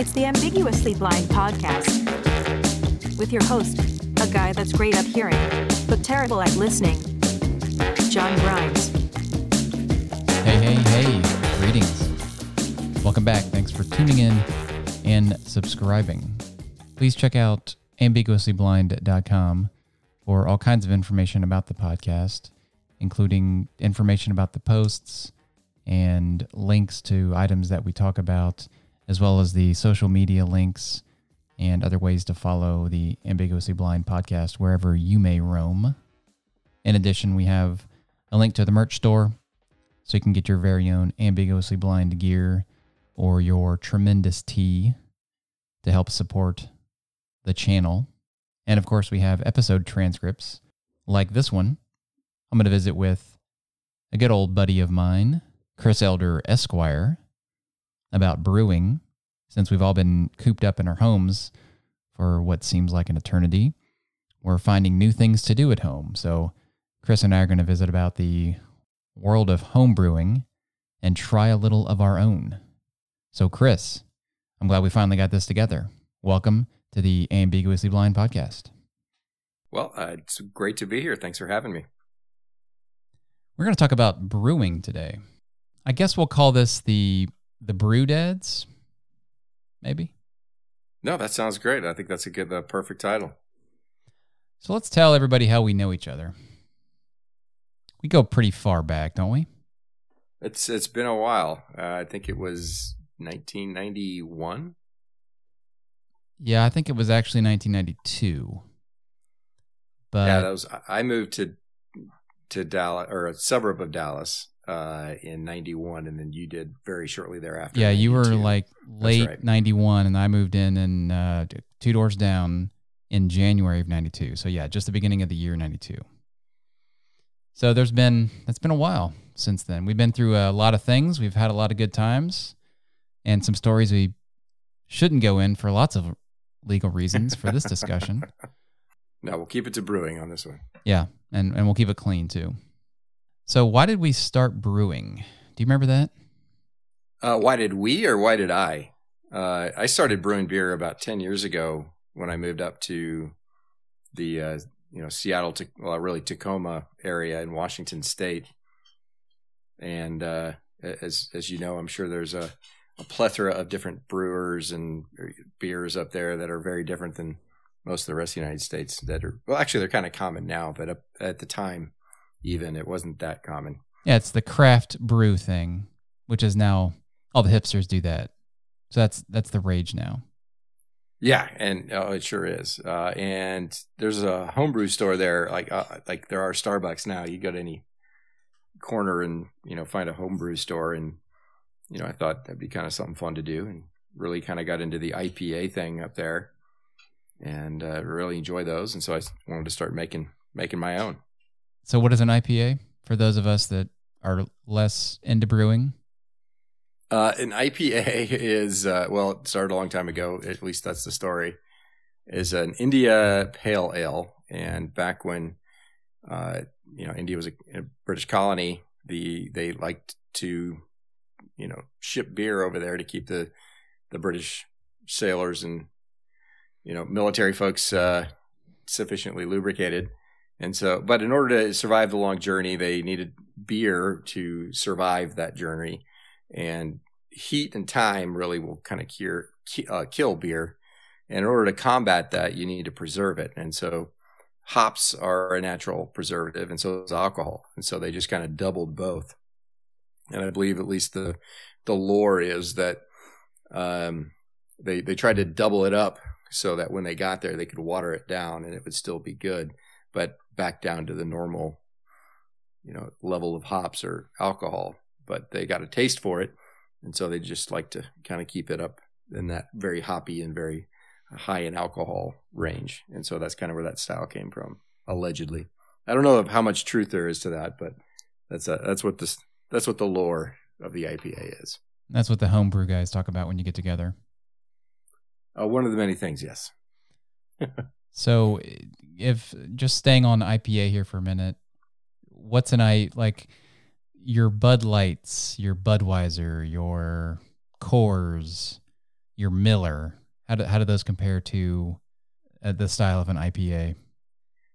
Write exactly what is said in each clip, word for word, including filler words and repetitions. It's the Ambiguously Blind podcast with your host, a guy that's great at hearing, but terrible at listening, John Grimes. Hey, hey, hey, greetings. Welcome back. Thanks for tuning in and subscribing. Please check out ambiguously blind dot com for all kinds of information about the podcast, including information about the posts and links to items that we talk about, as well as the social media links and other ways to follow the Ambiguously Blind podcast wherever you may roam. In addition, we have a link to the merch store, so you can get your very own Ambiguously Blind gear or your tremendous tea to help support the channel. And of course, we have episode transcripts like this one. I'm going to visit with a good old buddy of mine, Chris Elder, Esquire, about brewing, since we've all been cooped up in our homes for what seems like an eternity. We're finding new things to do at home. So Chris and I are going to visit about the world of home brewing and try a little of our own. So Chris, I'm glad we finally got this together. Welcome to the Ambiguously Blind podcast. Well, uh, it's great to be here. Thanks for having me. We're going to talk about brewing today. I guess we'll call this the the Brew Dads, maybe? No, that sounds great. I think that's a good, uh, perfect title. So let's tell everybody how we know each other. We go pretty far back, don't we? It's It's been a while. Uh, I think it was nineteen ninety-one? Yeah, I think it was actually nineteen ninety-two. But yeah, that was, I moved to to Dallas, or a suburb of Dallas, Uh, in ninety-one, and then you did very shortly thereafter. Yeah, you were like late right. ninety-one, and I moved in and uh, two doors down in January of ninety-two. So yeah, just the beginning of the year ninety-two. So there's been, it's been a while since then. We've been through a lot of things. We've had a lot of good times and some stories we shouldn't go in for lots of legal reasons for this discussion. No, we'll keep it to brewing on this one. Yeah, and, and we'll keep it clean too. So why did we start brewing? Do you remember that? Uh, why did we or why did I? Uh, I started brewing beer about ten years ago when I moved up to the uh, you know Seattle, to, well, really Tacoma area in Washington State. And uh, as as you know, I'm sure there's a, a plethora of different brewers and beers up there that are very different than most of the rest of the United States. That are well, actually, they're kind of common now, but up, at the time, even it wasn't that common. Yeah, it's the craft brew thing, which is now all the hipsters do that. So that's that's the rage now. Yeah, and oh, it sure is. Uh, and there's a homebrew store there, like uh, like there are Starbucks now. You go to any corner and you know find a homebrew store, and you know I thought that'd be kind of something fun to do, and really kind of got into the I P A thing up there, and uh, really enjoy those. And so I wanted to start making making my own. So what is an I P A for those of us that are less into brewing? Uh, an I P A is, uh, well, it started a long time ago, at least that's the story, is an India Pale Ale. And back when, uh, you know, India was a, a British colony, the they liked to, you know, ship beer over there to keep the, the British sailors and, you know, military folks uh, sufficiently lubricated. And so, but in order to survive the long journey, they needed beer to survive that journey. And heat and time really will kind of cure, uh, kill beer. And in order to combat that, you need to preserve it. And so hops are a natural preservative, and so is alcohol. And so they just kind of doubled both. And I believe at least the the lore is that um, they, they tried to double it up so that when they got there, they could water it down and it would still be good, but back down to the normal, you know, level of hops or alcohol. But they got a taste for it, and so they just like to kind of keep it up in that very hoppy and very high in alcohol range. And so that's kind of where that style came from, allegedly. I don't know how much truth there is to that, but that's a, that's what this that's what the lore of the I P A is. That's what the homebrew guys talk about when you get together. Uh, one of the many things, yes. So if just staying on I P A here for a minute, what's an I, like your Bud Lights, your Budweiser, your Coors, your Miller, how do how do those compare to uh, the style of an I P A?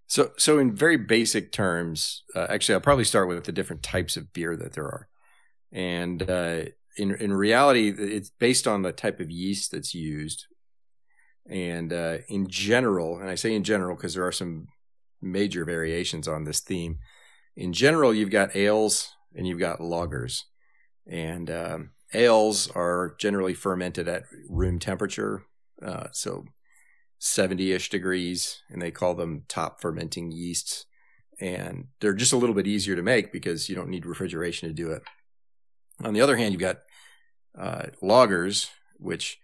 So, so in very basic terms, uh, actually, I'll probably start with the different types of beer that there are, and uh, in in reality, it's based on the type of yeast that's used. And uh, in general, and I say in general because there are some major variations on this theme. In general, you've got ales and you've got lagers, and um, ales are generally fermented at room temperature, uh, so seventy-ish degrees, and they call them top fermenting yeasts. And they're just a little bit easier to make because you don't need refrigeration to do it. On the other hand, you've got uh, lagers, which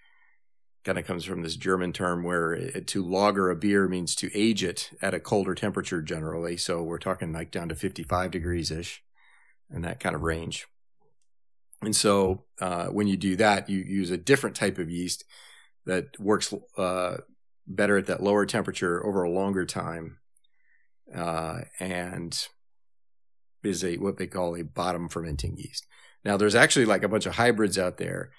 kind of comes from this German term where it, to lager a beer means to age it at a colder temperature generally. So we're talking like down to fifty-five degrees-ish and that kind of range. And so uh, when you do that, you use a different type of yeast that works uh, better at that lower temperature over a longer time uh, and is a what they call a bottom fermenting yeast. Now, there's actually like a bunch of hybrids out there.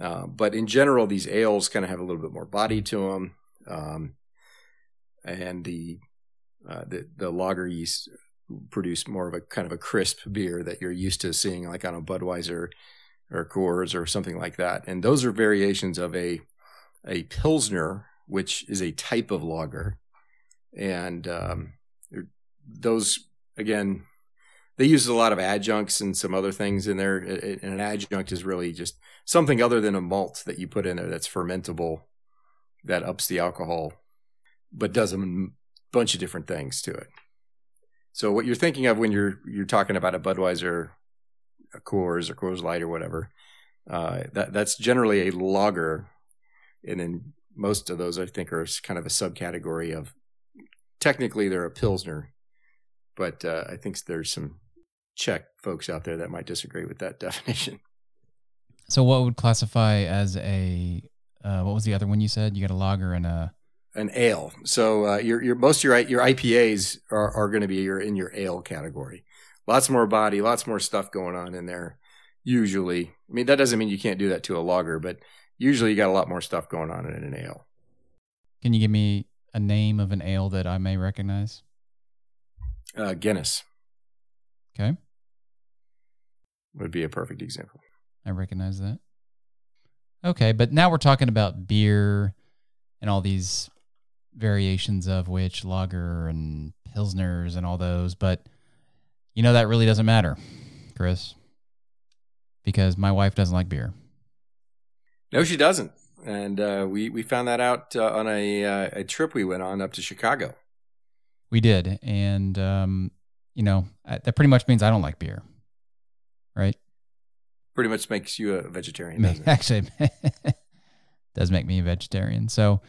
Uh, but in general, these ales kind of have a little bit more body to them, um, and the, uh, the the lager yeast produce more of a kind of a crisp beer that you're used to seeing, like on a Budweiser or Coors or something like that. And those are variations of a a pilsner, which is a type of lager, and um, those again, they use a lot of adjuncts and some other things in there. And an adjunct is really just something other than a malt that you put in there that's fermentable, that ups the alcohol, but does a bunch of different things to it. So what you're thinking of when you're you're talking about a Budweiser, a Coors, or Coors Light, or whatever, uh, that that's generally a lager, and then most of those I think are kind of a subcategory of. Technically, they're a pilsner, but uh, I think there's some Czech folks out there that might disagree with that definition. So what would classify as a, uh, what was the other one you said? You got a lager and a... An ale. So uh, your, your most of your your I P As are, are going to be your, in your ale category. Lots more body, lots more stuff going on in there, usually. I mean, that doesn't mean you can't do that to a lager, but usually you got a lot more stuff going on in an ale. Can you give me a name of an ale that I may recognize? Uh, Guinness. Okay. Would be a perfect example. I recognize that. Okay, but now we're talking about beer and all these variations of which lager and pilsners and all those, but you know that really doesn't matter, Chris, because my wife doesn't like beer. No, she doesn't, and uh, we we found that out uh, on a uh, a trip we went on up to Chicago. We did, and um, you know I, that pretty much means I don't like beer, right? Pretty much makes you a vegetarian, doesn't it? Actually, it does make me a vegetarian. So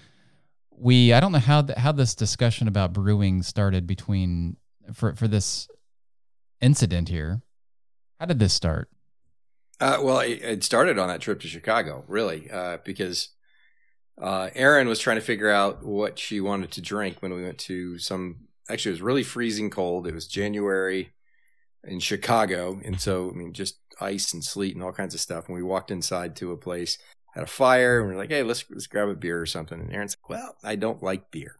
we, I don't know how the, how this discussion about brewing started between, for, for this incident here. How did this start? Uh, well, it, it started on that trip to Chicago, really, uh, because uh, Erin was trying to figure out what she wanted to drink when we went to some, actually it was really freezing cold. It was January in Chicago. And so, I mean, just ice and sleet and all kinds of stuff. And we walked inside to a place, had a fire, and we we're like, hey, let's let's grab a beer or something. And Aaron's like, well, I don't like beer.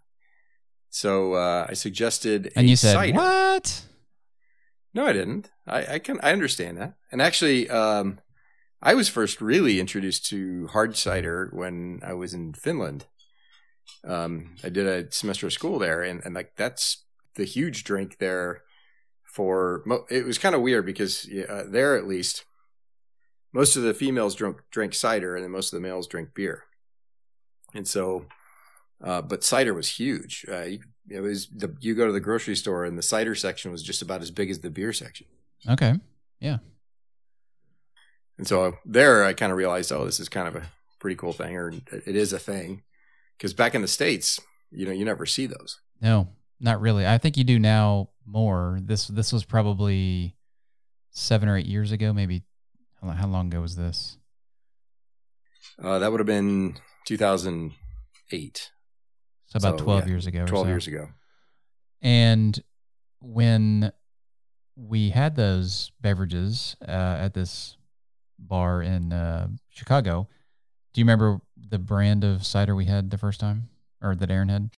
So uh, I suggested a And you said, cider. What? No, I didn't. I, I can I understand that. And actually, um, I was first really introduced to hard cider when I was in Finland. Um, I did a semester of school there, and, and like that's the huge drink there. For it was kind of weird because uh, there, at least, most of the females drink drink cider, and then most of the males drink beer. And so, uh, but cider was huge. Uh, you, it was the, you go to the grocery store, and the cider section was just about as big as the beer section. Okay, yeah. And so I, there, I kind of realized, oh, this is kind of a pretty cool thing, or it is a thing, because back in the States, you know, you never see those. No, not really. I think you do now. More. This this was probably seven or eight years ago, maybe. How long ago was this? Uh, that would have been two thousand eight. So about so, twelve yeah, years ago. twelve or so. Years ago. And when we had those beverages uh, at this bar in uh, Chicago, Do you remember the brand of cider we had the first time, or that Aaron had?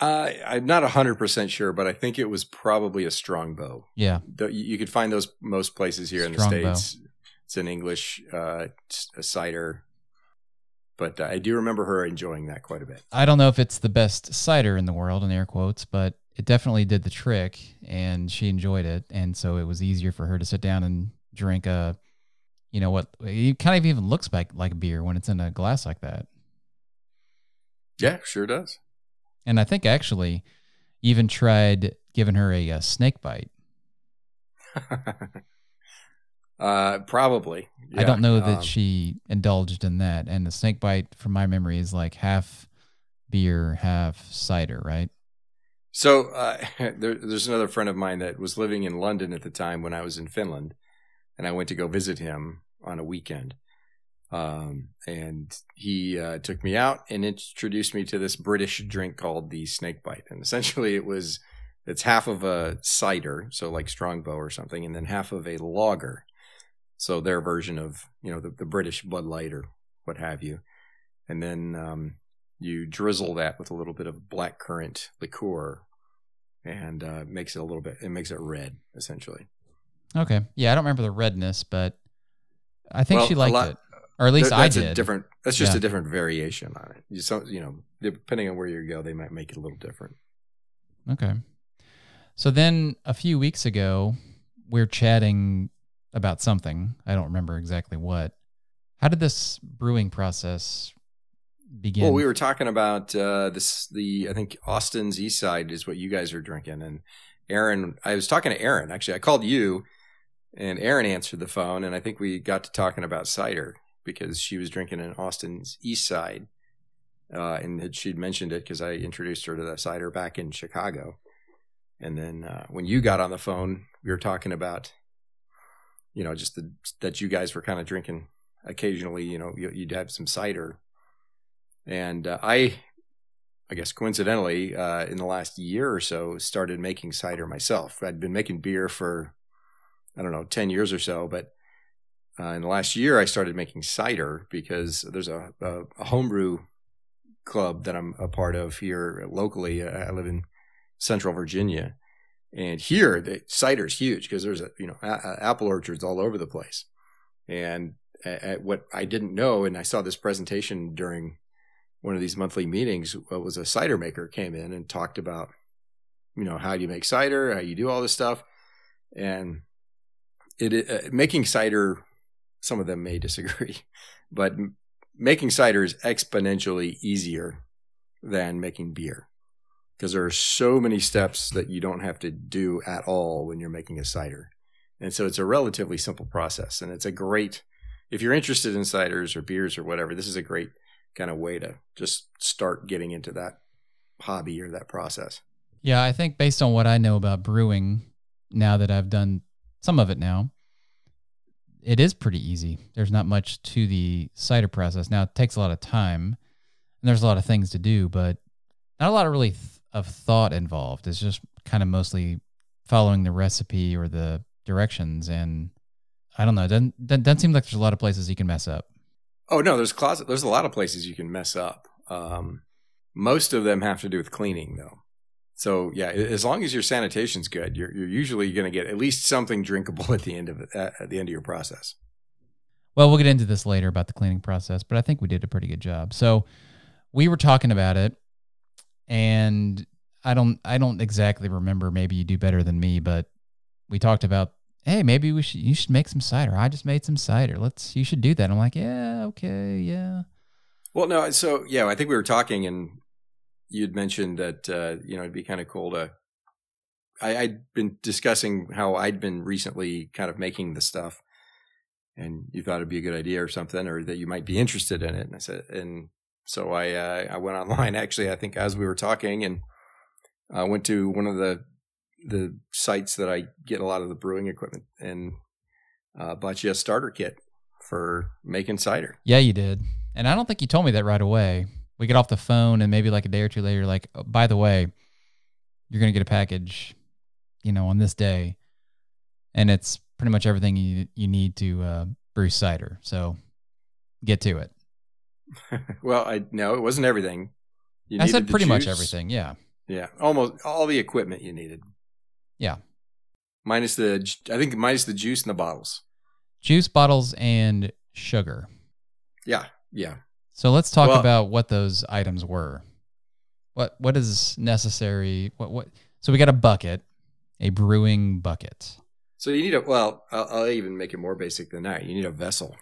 Uh, I'm not one hundred percent sure, but I think it was probably a Strongbow. Yeah. The, you could find those most places here in Strongbow. The States. It's an English uh, a cider. But I do remember her enjoying that quite a bit. I don't know if it's the best cider in the world, in air quotes, but it definitely did the trick, and she enjoyed it. And so it was easier for her to sit down and drink a, you know what, it kind of even looks like, like beer when it's in a glass like that. Yeah, sure does. And I think actually even tried giving her a, a snake bite. Uh, probably. Yeah. I don't know that um, she indulged in that. And the snake bite, from my memory, is like half beer, half cider, right? So uh, there, there's another friend of mine that was living in London at the time when I was in Finland, and I went to go visit him on a weekend. Um, and he uh, took me out and introduced me to this British drink called the Snake Bite. And essentially it was, it's half of a cider, so like Strongbow or something, and then half of a lager. So their version of, you know, the, the British Bud Light or what have you. And then um, you drizzle that with a little bit of black currant liqueur, and uh, makes it a little bit, it makes it red, essentially. Okay. Yeah, I don't remember the redness, but I think well, she liked lot, it. Or at least th- I did. A different, that's just yeah. a different variation on it. You, so, you know, depending on where you go, they might make it a little different. Okay. So then a few weeks ago, we're chatting about something. I don't remember exactly what. How did this brewing process begin? Well, we were talking about uh, this. The I think Austin's East Side is what you guys are drinking. And Aaron, I was talking to Aaron. Actually, I called you, and Aaron answered the phone. And I think we got to talking about cider because she was drinking an Austin's East Side, uh, and she'd mentioned it because I introduced her to that cider back in Chicago. And then uh, when you got on the phone, we were talking about, you know, just the, that you guys were kind of drinking occasionally, you know, you'd have some cider. And uh, I, I guess coincidentally, uh, in the last year or so, started making cider myself. I'd been making beer for, I don't know, ten years or so. But uh, in the last year, I started making cider because there's a, a, a homebrew club that I'm a part of here locally. I live in Central Virginia. And here, the cider is huge because there's a, you know, a- apple orchards all over the place. And a- a what I didn't know, and I saw this presentation during one of these monthly meetings, was a cider maker came in and talked about, you know, how do you make cider, how you do all this stuff. And it uh, making cider, some of them may disagree, but m- making cider is exponentially easier than making beer, because there are so many steps that you don't have to do at all when you're making a cider. And so it's a relatively simple process. And it's a great, if you're interested in ciders or beers or whatever, this is a great kind of way to just start getting into that hobby or that process. Yeah, I think based on what I know about brewing, now that I've done some of it now, it is pretty easy. There's not much to the cider process. Now, it takes a lot of time, and there's a lot of things to do, but not a lot of really th- of thought involved. It's just kind of mostly following the recipe or the directions. And I don't know, it doesn't, doesn't seem like there's a lot of places you can mess up. Oh no, there's closet. There's a lot of places you can mess up. Um, most of them have to do with cleaning though. So yeah, as long as your sanitation's good, you're, you're usually going to get at least something drinkable at the end of at the end of your process. Well, we'll get into this later about the cleaning process, but I think we did a pretty good job. So we were talking about it, and I don't, I don't exactly remember. Maybe you do better than me, but we talked about, hey, maybe we should, you should make some cider. I just made some cider. Let's, you should do that. I'm like, yeah, okay, yeah. Well, no, so yeah, I think we were talking, and you'd mentioned that uh, you know, it'd be kind of cool to. I, I'd been discussing how I'd been recently kind of making the stuff, and you thought it'd be a good idea or something, or that you might be interested in it. And I said, and. So I uh, I went online, actually, I think as we were talking, and I uh, went to one of the the sites that I get a lot of the brewing equipment, and uh, bought you a starter kit for making cider. Yeah, you did. And I don't think you told me that right away. We got off the phone, and maybe like a day or two later, you're like, oh, by the way, you're going to get a package, you know, on this day. And it's pretty much everything you, you need to uh, brew cider. So get to it. Well, I no, it wasn't everything. You I said pretty much everything, yeah. Yeah, almost all the equipment you needed. Yeah. Minus the, I think minus the juice and the bottles. Juice, bottles, and sugar. Yeah, yeah. So let's talk well, about what those items were. What What is necessary? What what? So we got a bucket, a brewing bucket. So you need a, well, I'll, I'll even make it more basic than that. You need a vessel.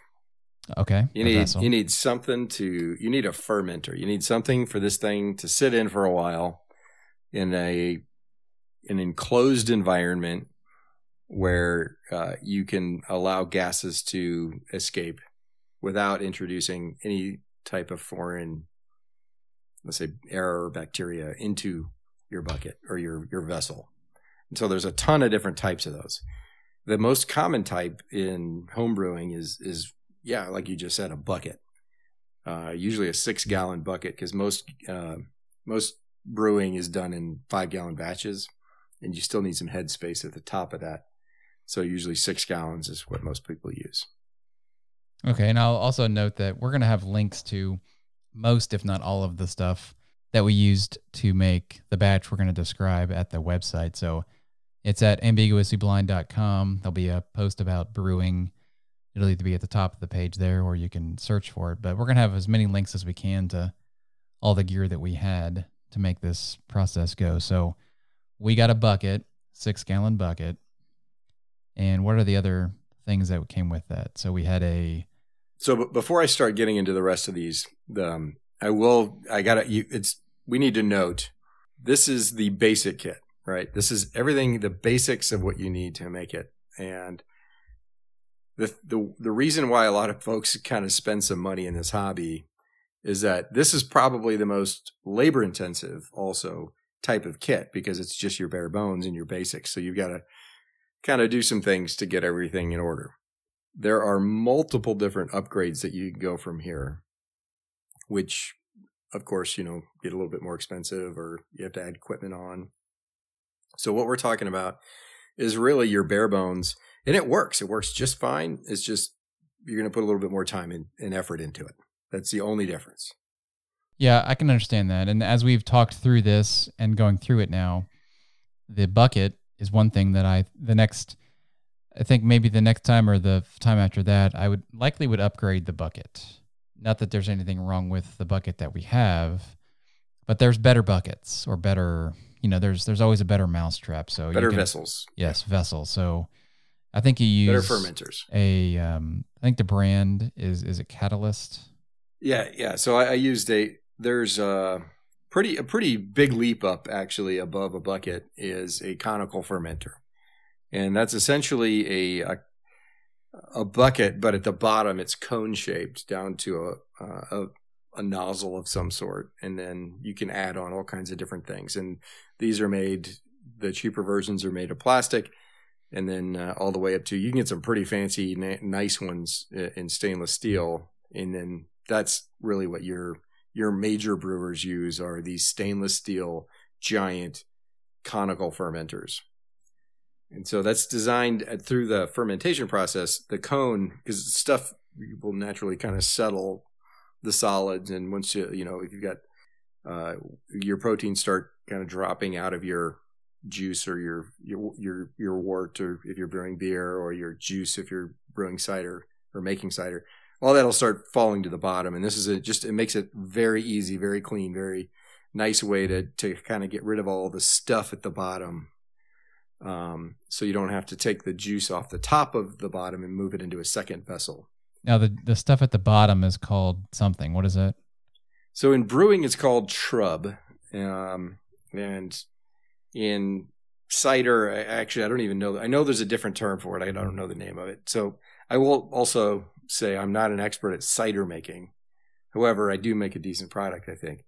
Okay. You need vessel. You need something to, you need a fermenter. You need something for this thing to sit in for a while in a an enclosed environment where uh, you can allow gases to escape without introducing any type of foreign, let's say, air or bacteria into your bucket or your, your vessel. And so there's a ton of different types of those. The most common type in home brewing is, is yeah, like you just said, a bucket. Uh, usually a six-gallon bucket because most uh, most brewing is done in five-gallon batches, and you still need some head space at the top of that. So usually six gallons is what most people use. Okay, and I'll also note that we're going to have links to most, if not all, of the stuff that we used to make the batch we're going to describe at the website. So it's at ambiguously blind dot com. There'll be a post about brewing. It'll either be at the top of the page there or you can search for it. But we're going to have as many links as we can to all the gear that we had to make this process go. So we got a bucket, six-gallon bucket. And what are the other things that came with that? So we had a... So b- before I start getting into the rest of these, um, I will, I gotta, you, it's, we need to note, this is the basic kit, right? This is everything, the basics of what you need to make it. And the the, the reason why a lot of folks kind of spend some money in this hobby is that this is probably the most labor-intensive also type of kit because it's just your bare bones and your basics. So you've got to kind of do some things to get everything in order. There are multiple different upgrades that you can go from here, which, of course, you know, get a little bit more expensive or you have to add equipment on. So what we're talking about is really your bare bones, and it works. It works just fine. It's just you're going to put a little bit more time and, and effort into it. That's the only difference. Yeah, I can understand that. And as we've talked through this and going through it now, the bucket is one thing that I, the next, I think maybe the next time or the time after that, I would likely would upgrade the bucket. Not that there's anything wrong with the bucket that we have, but there's better buckets or better, you know, there's, there's always a better mousetrap. So better you can, vessels. Yes. Yeah. Vessels. So I think you use better fermenters. A, um, I think the brand is, is it Catalyst? Yeah. Yeah. So I, I used a, there's a pretty, a pretty big leap up actually above a bucket is a conical fermenter. And that's essentially a, a, a bucket, but at the bottom it's cone shaped down to a, a, a nozzle of some sort. And then you can add on all kinds of different things. And these are made, the cheaper versions are made of plastic. And then uh, all the way up to, you can get some pretty fancy, na- nice ones in stainless steel. And then that's really what your, your major brewers use are these stainless steel, giant conical fermenters. And so that's designed through the fermentation process, the cone, because stuff will naturally kind of settle the solids. And once you, you know, if you've got uh, your proteins start kind of dropping out of your juice or your, your, your, your wort, or if you're brewing beer, or your juice, if you're brewing cider or making cider, all that'll start falling to the bottom. And this is a, just, it makes it very easy, very clean, very nice way to, to kind of get rid of all the stuff at the bottom. Um, so you don't have to take the juice off the top of the bottom and move it into a second vessel. Now the, the stuff at the bottom is called something. What is it? So in brewing, it's called trub. Um, and in cider, I actually, I don't even know. I know there's a different term for it. I don't know the name of it. So I will also say I'm not an expert at cider making. However, I do make a decent product, I think.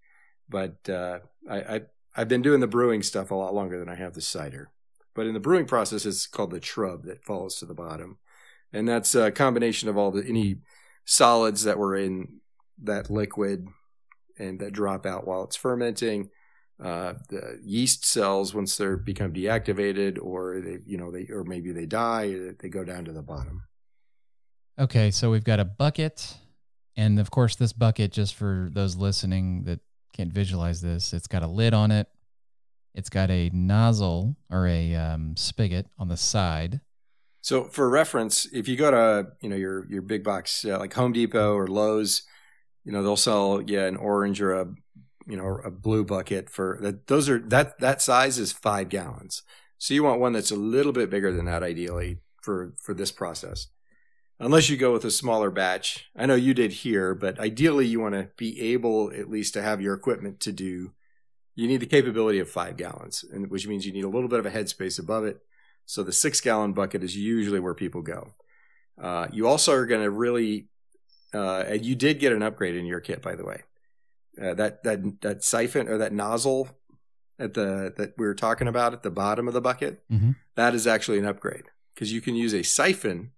But uh, I, I, I've been doing the brewing stuff a lot longer than I have the cider. But in the brewing process, it's called the trub that falls to the bottom. And that's a combination of all the any solids that were in that liquid and that drop out while it's fermenting. Uh, the yeast cells, once they become deactivated or they, you know, they or maybe they die, they go down to the bottom. Okay, so we've got a bucket, And of course, this bucket, just for those listening that can't visualize this, it's got a lid on it. It's got a nozzle or a um, spigot on the side. So for reference, if you go to, you know, your your big box, uh, like Home Depot or Lowe's, you know, they'll sell, yeah, an orange or a, you know, a blue bucket for that. Those are, that, that size is five gallons. So you want one that's a little bit bigger than that, ideally, for, for this process. Unless you go with a smaller batch. I know you did here, but ideally you want to be able at least to have your equipment to do, you need the capability of five gallons, and which means you need a little bit of a headspace above it. So the six-gallon bucket is usually where people go. Uh, you also are going to really, uh, and you did get an upgrade in your kit, by the way. Uh, that that that siphon or that nozzle at the that we were talking about at the bottom of the bucket, mm-hmm. that is actually an upgrade, because you can use a siphon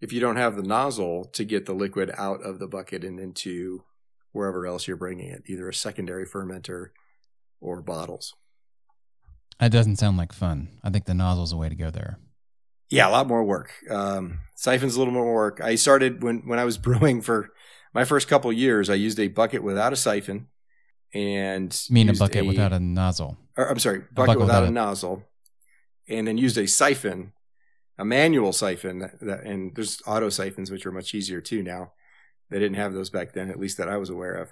if you don't have the nozzle to get the liquid out of the bucket and into wherever else you're bringing it, either a secondary fermenter or bottles. That doesn't sound like fun. I think the nozzle's a way to go there. Yeah, a lot more work. Um, siphon's a little more work. I started when, when I was brewing for my first couple of years, I used a bucket without a siphon. And you mean a bucket a, without a nozzle? Or, I'm sorry, bucket, bucket without, without a it. nozzle. And then used a siphon, a manual siphon. That, that, and there's auto siphons, which are much easier too now. They didn't have those back then, at least that I was aware of.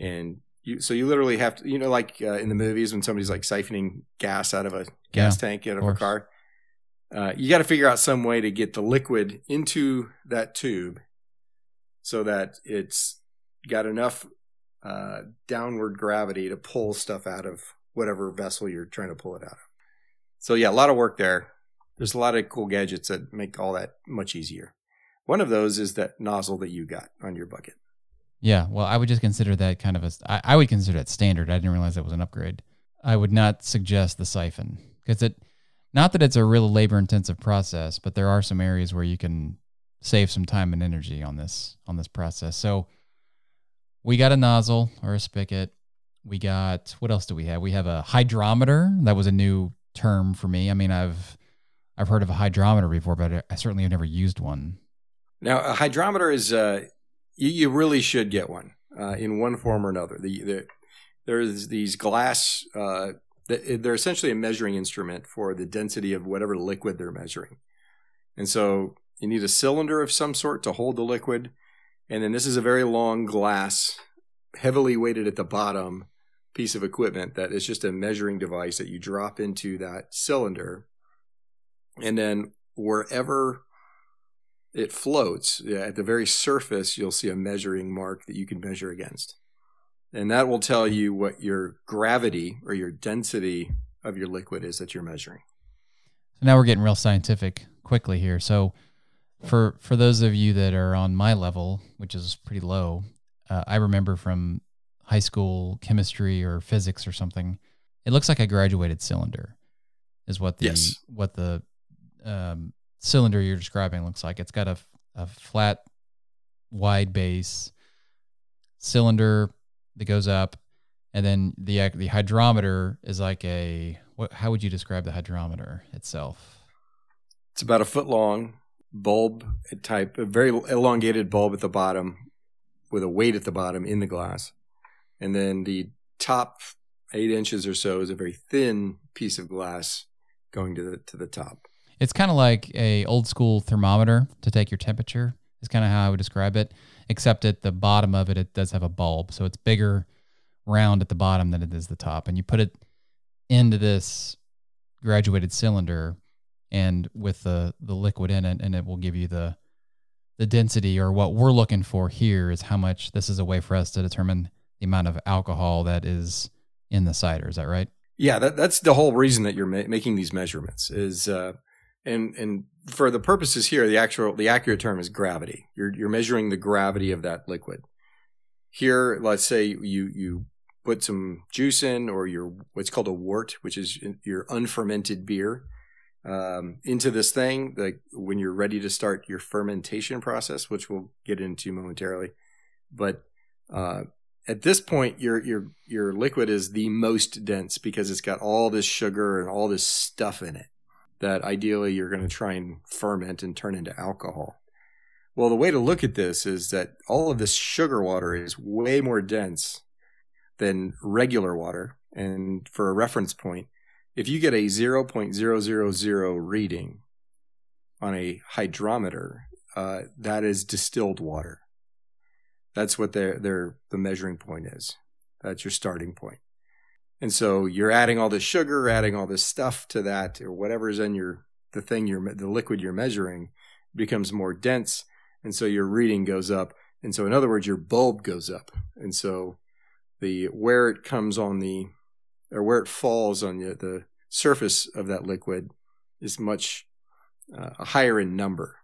And You, so you literally have to, you know, like uh, in the movies when somebody's like siphoning gas out of a gas yeah, tank, out of, of a car, uh, you got to figure out some way to get the liquid into that tube so that it's got enough uh, downward gravity to pull stuff out of whatever vessel you're trying to pull it out of. So yeah, a lot of work there. There's a lot of cool gadgets that make all that much easier. One of those is that nozzle that you got on your bucket. Yeah, well, I would just consider that kind of a, I, I would consider that standard. I didn't realize that was an upgrade. I would not suggest the siphon, because it, not that it's a real labor-intensive process, but there are some areas where you can save some time and energy on this, on this process. So we got a nozzle or a spigot. We got, what else do we have? We have a hydrometer. That was a new term for me. I mean, I've, I've heard of a hydrometer before, but I certainly have never used one. Now, a hydrometer is, uh, You, you really should get one uh, in one form or another. The, the, there's these glass, uh, they're essentially a measuring instrument for the density of whatever liquid they're measuring. And so you need a cylinder of some sort to hold the liquid. And then this is a very long glass, heavily weighted at the bottom piece of equipment that is just a measuring device that you drop into that cylinder. And then wherever it floats, at the very surface, you'll see a measuring mark that you can measure against. And that will tell you what your gravity or your density of your liquid is that you're measuring. So now we're getting real scientific quickly here. So for for those of you that are on my level, which is pretty low, uh, I remember from high school chemistry or physics or something, it looks like a graduated cylinder is what the, yes. what the, um, cylinder you're describing looks like. It's got a, a flat, wide base cylinder that goes up, and then the the hydrometer is like a, what, how would you describe the hydrometer itself? It's about a foot long bulb type, a very elongated bulb at the bottom with a weight at the bottom in the glass. And then the top eight inches or so is a very thin piece of glass going to the to the top. It's kind of like a old school thermometer to take your temperature is kind of how I would describe it, except at the bottom of it, it does have a bulb. So it's bigger round at the bottom than it is the top. And you put it into this graduated cylinder and with the, the liquid in it, and it will give you the, the density, or what we're looking for here is how much. This is a way for us to determine the amount of alcohol that is in the cider. Is that right? Yeah. That, that's the whole reason that you're ma- making these measurements is, uh, And and for the purposes here, the actual the accurate term is gravity. You're you're measuring the gravity of that liquid. Here, let's say you you put some juice in, or your what's called a wort, which is your unfermented beer, um, into this thing. Like when you're ready to start your fermentation process, which we'll get into momentarily, but uh, at this point, your your your liquid is the most dense because it's got all this sugar and all this stuff in it that ideally you're going to try and ferment and turn into alcohol. Well, the way to look at this is that all of this sugar water is way more dense than regular water. And for a reference point, if you get a zero point zero zero zero reading on a hydrometer, uh, that is distilled water. That's what their their the measuring point is. That's your starting point. And so you're adding all this sugar, adding all this stuff to that, or whatever's in your the thing you're the liquid you're measuring becomes more dense, and so your reading goes up. And so in other words, your bulb goes up. And so the where it comes on the or where it falls on the, the surface of that liquid is much uh, higher in number.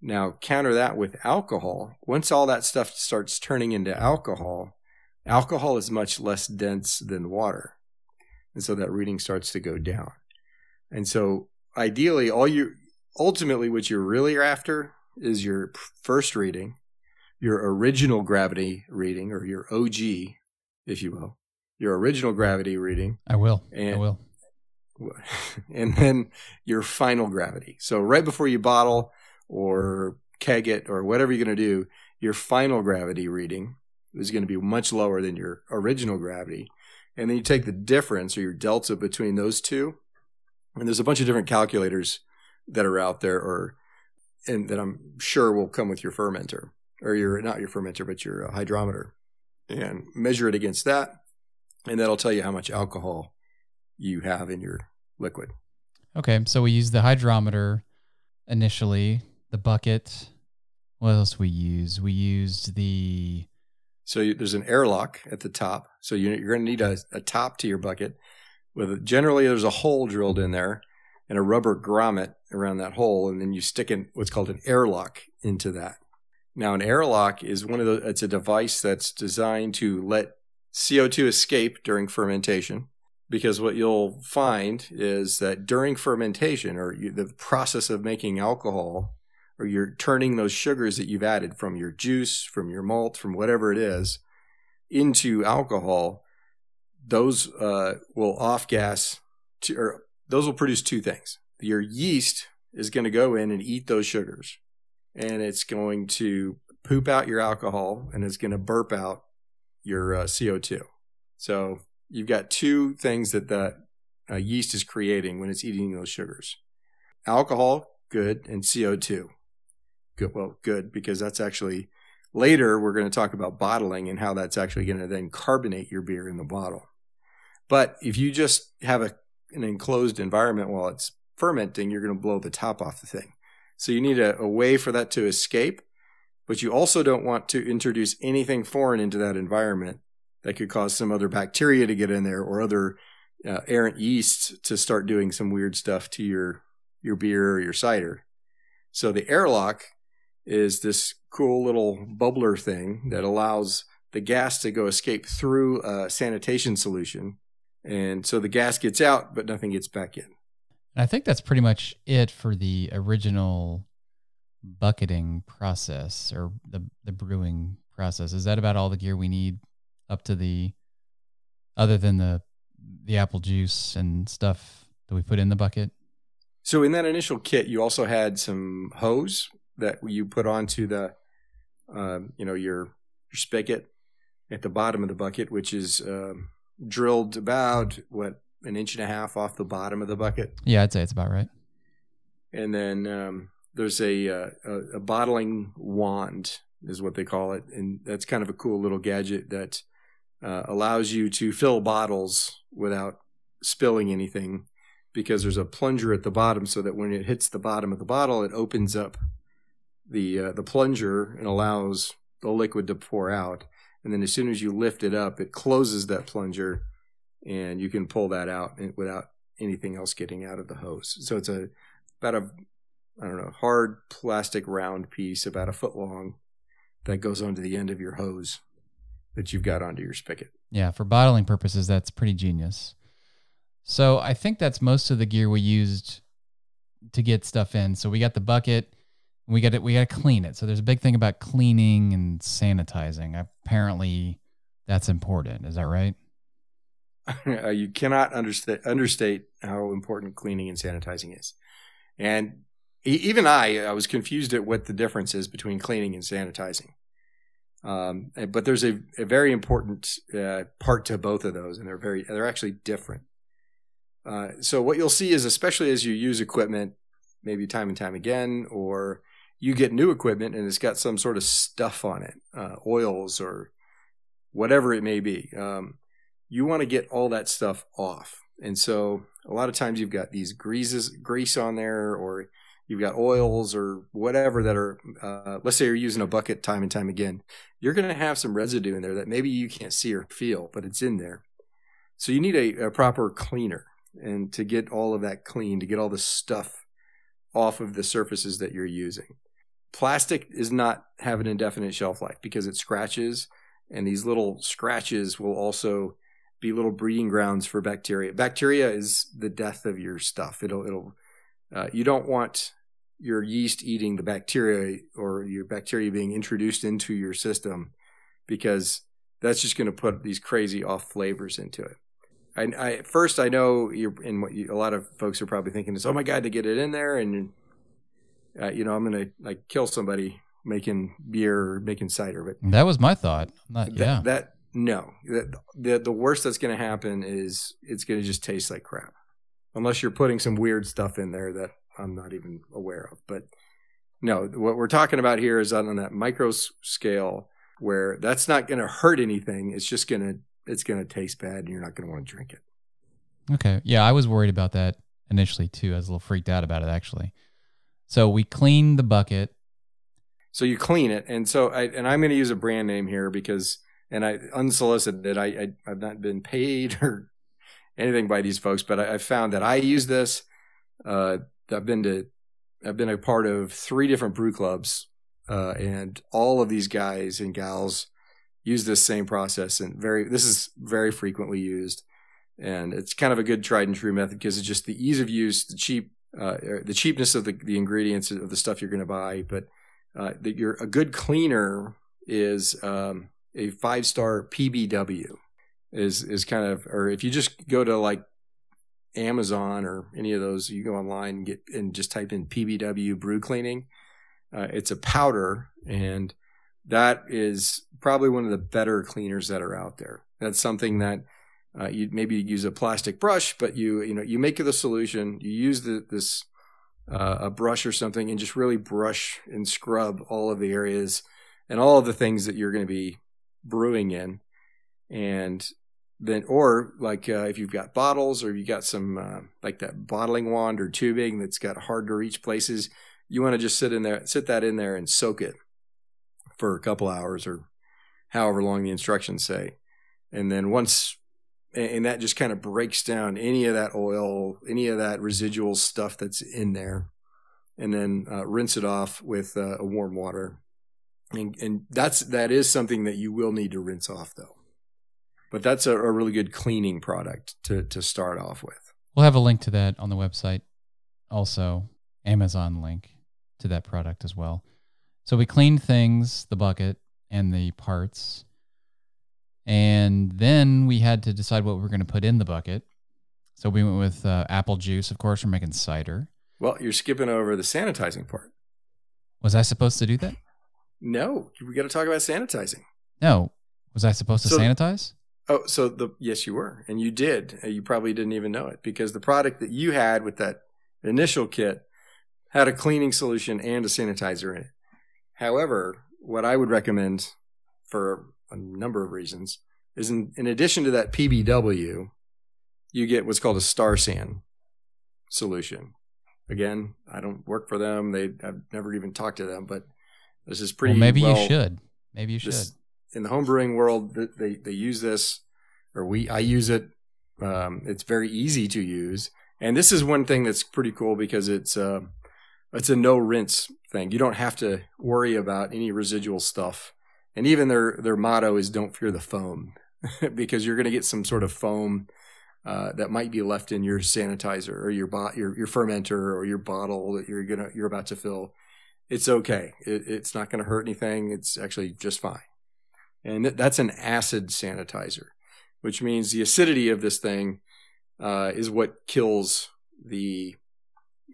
Now, counter that with alcohol. Once all that stuff starts turning into alcohol, alcohol is much less dense than water. And so that reading starts to go down. And so ideally, all you ultimately what you're really after is your first reading, your original gravity reading, or your O G, if you will. Your original gravity reading. I will. And, I will. And then your final gravity. So right before you bottle or keg it or whatever you're going to do, your final gravity reading is going to be much lower than your original gravity. And then you take the difference or your delta between those two. And there's a bunch of different calculators that are out there or and that I'm sure will come with your fermenter or your not your fermenter, but your hydrometer, and measure it against that. And that'll tell you how much alcohol you have in your liquid. Okay. So we use the hydrometer initially, the bucket. What else we use? We used the... So you, there's an airlock at the top. So you, you're going to need a, a top to your bucket. With generally, there's a hole drilled in there and a rubber grommet around that hole. And then you stick in what's called an airlock into that. Now, an airlock is one of the... It's a device that's designed to let C O two escape during fermentation, because what you'll find is that during fermentation or you, the process of making alcohol, or you're turning those sugars that you've added from your juice, from your malt, from whatever it is, into alcohol, those uh, will off-gas, to, or those will produce two things. Your yeast is going to go in and eat those sugars, and it's going to poop out your alcohol, and it's going to burp out your uh, C O two. So you've got two things that the uh, yeast is creating when it's eating those sugars. Alcohol, good, and C O two. Good, well, good, because that's actually, later we're going to talk about bottling and how that's actually going to then carbonate your beer in the bottle. But if you just have a, an enclosed environment while it's fermenting, you're going to blow the top off the thing. So you need a, a way for that to escape. But you also don't want to introduce anything foreign into that environment that could cause some other bacteria to get in there or other uh, errant yeasts to start doing some weird stuff to your, your beer or your cider. So the airlock is this cool little bubbler thing that allows the gas to go escape through a sanitation solution. And so the gas gets out, but nothing gets back in. And I think that's pretty much it for the original bucketing process or the the brewing process. Is that about all the gear we need up to the, other than the the apple juice and stuff that we put in the bucket? So in that initial kit, you also had some hose that you put onto the, uh, you know, your, your spigot at the bottom of the bucket, which is um, drilled about, what, an inch and a half off the bottom of the bucket? Yeah, I'd say it's about right. And then... Um, There's a, uh, a a bottling wand is what they call it, and that's kind of a cool little gadget that uh, allows you to fill bottles without spilling anything, because there's a plunger at the bottom so that when it hits the bottom of the bottle, it opens up the uh, the plunger and allows the liquid to pour out. And then as soon as you lift it up, it closes that plunger, and you can pull that out without anything else getting out of the hose. So it's a about a I don't know, hard plastic round piece about a foot long that goes onto the end of your hose that you've got onto your spigot. Yeah, for bottling purposes, that's pretty genius. So I think that's most of the gear we used to get stuff in. So we got the bucket, we got it, we got to clean it. So there's a big thing about cleaning and sanitizing. Apparently, that's important. Is that right? You cannot understate understate how important cleaning and sanitizing is, and even I, I was confused at what the difference is between cleaning and sanitizing. Um, but there's a, a very important uh, part to both of those, and they're very they're actually different. Uh, so what you'll see is, especially as you use equipment maybe time and time again, or you get new equipment and it's got some sort of stuff on it, uh, oils or whatever it may be, um, you want to get all that stuff off. And so a lot of times you've got these greases, grease on there, or you've got oils or whatever that are, uh, let's say you're using a bucket time and time again, you're going to have some residue in there that maybe you can't see or feel, but it's in there. So you need a, a proper cleaner, and to get all of that clean, to get all the stuff off of the surfaces that you're using. Plastic is not have an indefinite shelf life because it scratches, and these little scratches will also be little breeding grounds for bacteria. Bacteria is the death of your stuff. It'll, it'll, Uh, you don't want your yeast eating the bacteria, or your bacteria being introduced into your system, because that's just going to put these crazy off flavors into it. And I, at first, I know you're in what you, a lot of folks are probably thinking is, oh my God, to get it in there. And, uh, you know, I'm going to like kill somebody making beer or making cider. But that was my thought. Not, that, yeah. That no, that, the, the worst that's going to happen is it's going to just taste like crap. Unless you're putting some weird stuff in there that I'm not even aware of. But no, what we're talking about here is on that micro scale, where that's not going to hurt anything. It's just going to, it's going to taste bad, and you're not going to want to drink it. Okay. Yeah. I was worried about that initially too. I was a little freaked out about it, actually. So we clean the bucket. So you clean it. And so I, and I'm going to use a brand name here because, and I unsolicited, I, I I've not been paid or anything by these folks, but I, I found that I use this. Uh, I've been to, I've been a part of three different brew clubs, uh, and all of these guys and gals use this same process, and very, this is very frequently used, and it's kind of a good tried and true method because it's just the ease of use, the cheap, uh, the cheapness of the, the ingredients of the stuff you're going to buy, but uh, that you're a good cleaner is um, a five star P B W. Is is kind of, or if you just go to like Amazon or any of those, you go online and get and just type in P B W brew cleaning. Uh, it's a powder, and that is probably one of the better cleaners that are out there. That's something that uh, you maybe use a plastic brush, but you you know you make the solution. You use the, this uh, a brush or something, and just really brush and scrub all of the areas and all of the things that you're going to be brewing in, and then, or like uh, if you've got bottles, or you got some uh, like that bottling wand or tubing that's got hard to reach places, you want to just sit in there, sit that in there, and soak it for a couple hours or however long the instructions say. And then once, and that just kind of breaks down any of that oil, any of that residual stuff that's in there, and then uh, rinse it off with uh, a warm water. And and that's that is something that you will need to rinse off though. But that's a, a really good cleaning product to, to start off with. We'll have a link to that on the website. Also, Amazon link to that product as well. So we cleaned things, the bucket and the parts. And then we had to decide what we were going to put in the bucket. So we went with uh, apple juice. Of course, we're making cider. Well, you're skipping over the sanitizing part. Was I supposed to do that? No, we got to talk about sanitizing. No. Was I supposed to so- sanitize? Oh, so the yes, you were, and you did. You probably didn't even know it because the product that you had with that initial kit had a cleaning solution and a sanitizer in it. However, what I would recommend for a number of reasons is in, in addition to that P B W, you get what's called a StarSan solution. Again, I don't work for them. They I've never even talked to them, but this is pretty well. Maybe well, you should. Maybe you should. This, in the home brewing world, they, they use this, or we I use it. Um, it's very easy to use, and this is one thing that's pretty cool because it's uh, it's a no rinse thing. You don't have to worry about any residual stuff, and even their their motto is "Don't fear the foam," because you're going to get some sort of foam uh, that might be left in your sanitizer or your bo- your your fermenter or your bottle that you're gonna you're about to fill. It's okay. It, it's not going to hurt anything. It's actually just fine. And that's an acid sanitizer, which means the acidity of this thing uh, is what kills the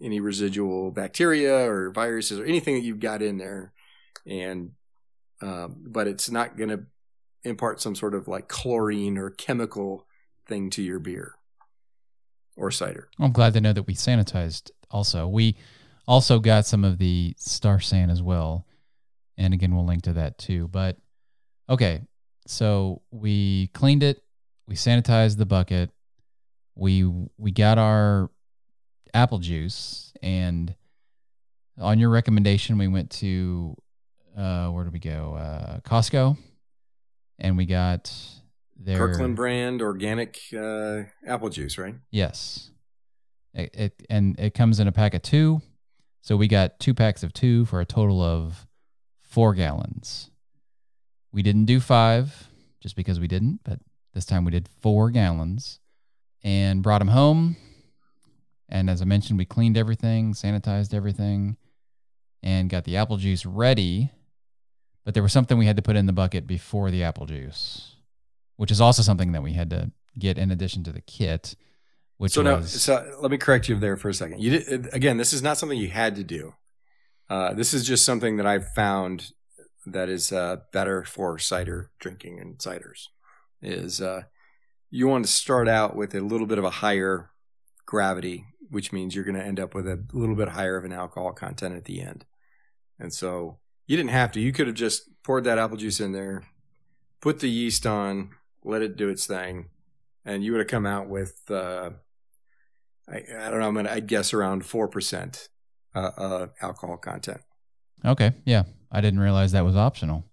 any residual bacteria or viruses or anything that you've got in there. And um, but it's not going to impart some sort of like chlorine or chemical thing to your beer or cider. I'm glad to know that we sanitized also. We also got some of the StarSan as well. And again, we'll link to that too. But okay, so we cleaned it. We sanitized the bucket. We we got our apple juice, and on your recommendation, we went to uh, where did we go? Uh, Costco, and we got their Kirkland brand organic uh, apple juice, right? Yes, it, it and it comes in a pack of two, so we got two packs of two for a total of four gallons. We didn't do five just because we didn't, but this time we did four gallons. And brought them home, and as I mentioned, we cleaned everything, sanitized everything, and got the apple juice ready. But there was something we had to put in the bucket before the apple juice, which is also something that we had to get in addition to the kit. Which so was, no, so let me correct you there for a second. You did, again, this is not something you had to do. Uh, this is just something that I've found that is uh, better for cider drinking and ciders is. Uh, You want to start out with a little bit of a higher gravity, which means you're going to end up with a little bit higher of an alcohol content at the end. And so you didn't have to. You could have just poured that apple juice in there, put the yeast on, let it do its thing, and you would have come out with, uh, I, I don't know, I'm going to, I'd guess around four percent uh, uh, alcohol content. Okay, yeah. I didn't realize that was optional.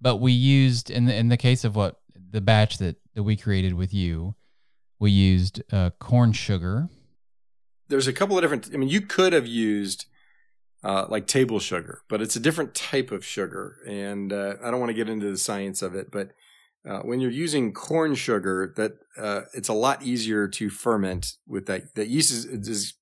But we used, in the, in the case of what, the batch that, that we created with you, we used uh, corn sugar. There's a couple of different, I mean, you could have used uh, like table sugar, but it's a different type of sugar. And uh, I don't want to get into the science of it, but uh, when you're using corn sugar, that uh, it's a lot easier to ferment with that. That yeast is, is,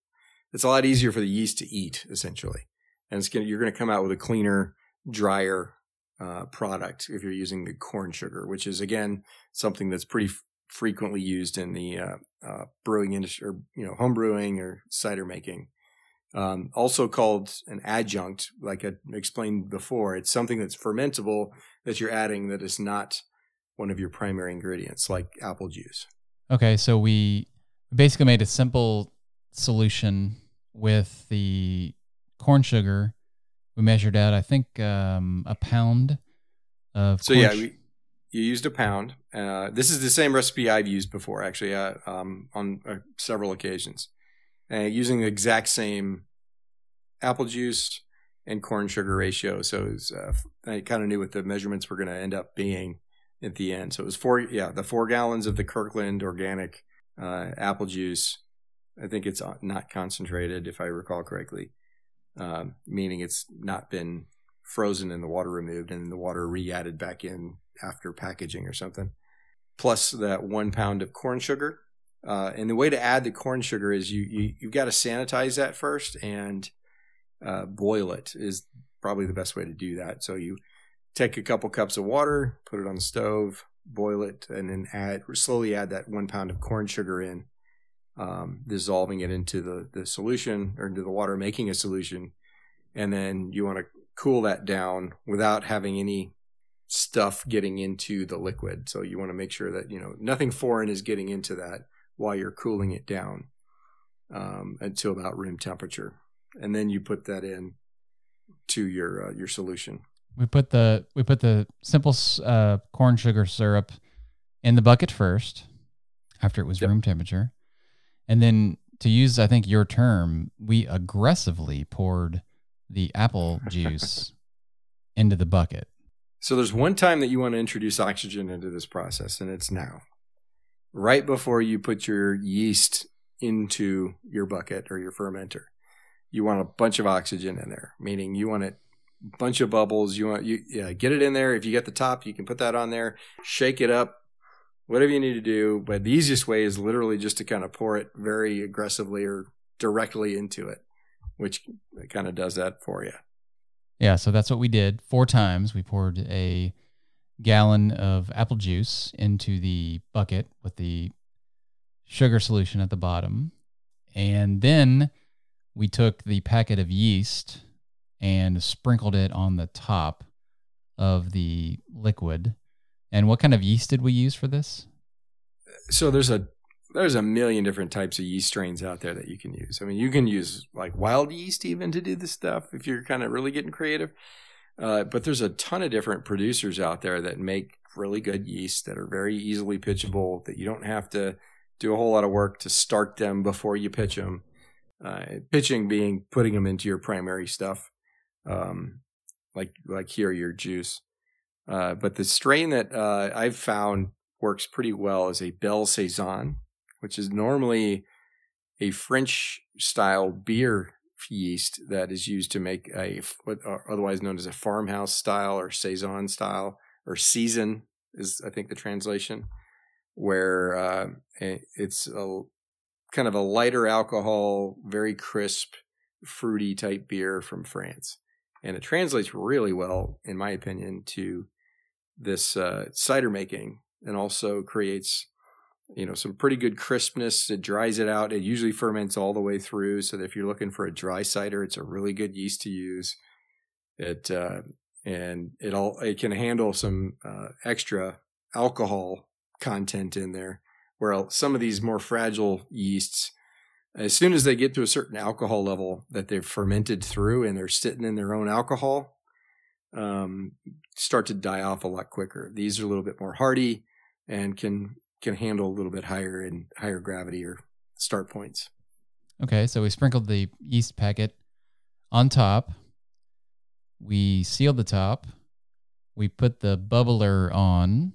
it's a lot easier for the yeast to eat, essentially. And it's gonna, you're going to come out with a cleaner, drier Uh, product if you're using the corn sugar, which is again something that's pretty f- frequently used in the uh, uh, brewing industry, or you know, home brewing or cider making. Um, also called an adjunct, like I explained before, it's something that's fermentable that you're adding that is not one of your primary ingredients, like apple juice. Okay, so we basically made a simple solution with the corn sugar. We measured out, I think, um, a pound of corn. So, yeah, we, you used a pound. Uh, this is the same recipe I've used before, actually, uh, um, on uh, several occasions. Uh, using the exact same apple juice and corn sugar ratio. So it was, uh, I kind of knew what the measurements were going to end up being at the end. So it was four, yeah, the four gallons of the Kirkland organic uh, apple juice. I think it's not concentrated, if I recall correctly. Um, meaning it's not been frozen and the water removed and the water re-added back in after packaging or something, plus that one pound of corn sugar. Uh, and the way to add the corn sugar is you, you, you've got to sanitize that first and uh, boil it is probably the best way to do that. So you take a couple cups of water, put it on the stove, boil it, and then add slowly add that one pound of corn sugar in. Um, dissolving it into the, the solution or into the water, making a solution. And then you want to cool that down without having any stuff getting into the liquid. So you want to make sure that, you know, nothing foreign is getting into that while you're cooling it down um, until about room temperature. And then you put that in to your, uh, your solution. We put the, we put the simple uh, corn sugar syrup in the bucket first after it was yep. room temperature. And then to use, I think, your term, we aggressively poured the apple juice into the bucket. So there's one time that you want to introduce oxygen into this process, and it's now. Right before you put your yeast into your bucket or your fermenter, you want a bunch of oxygen in there, meaning you want a bunch of bubbles. You want you yeah, get it in there. If you get the top, you can put that on there, shake it up. Whatever you need to do, but the easiest way is literally just to kind of pour it very aggressively or directly into it, which kind of does that for you. Yeah, so that's what we did. Four times we poured a gallon of apple juice into the bucket with the sugar solution at the bottom. And then we took the packet of yeast and sprinkled it on the top of the liquid. And what kind of yeast did we use for this? So there's a there's a million different types of yeast strains out there that you can use. I mean, you can use like wild yeast even to do this stuff if you're kind of really getting creative. Uh, but there's a ton of different producers out there that make really good yeasts that are very easily pitchable, that you don't have to do a whole lot of work to start them before you pitch them. Uh, pitching being putting them into your primary stuff, um, like like here, your juice. Uh, but the strain that uh, I've found works pretty well is a Belle Saison, which is normally a French-style beer yeast that is used to make a what otherwise known as a farmhouse style or saison style or season is I think the translation, where uh, it's a kind of a lighter alcohol, very crisp, fruity type beer from France. And it translates really well, in my opinion, to this uh, cider making, and also creates, you know, some pretty good crispness. It dries it out. It usually ferments all the way through, so that if you're looking for a dry cider, it's a really good yeast to use. It uh, and it all it can handle some uh, extra alcohol content in there, where some of these more fragile yeasts, as soon as they get to a certain alcohol level that they've fermented through and they're sitting in their own alcohol, um, start to die off a lot quicker. These are a little bit more hardy and can can handle a little bit higher and higher gravity or start points. Okay, so we sprinkled the yeast packet on top. We sealed the top. We put the bubbler on,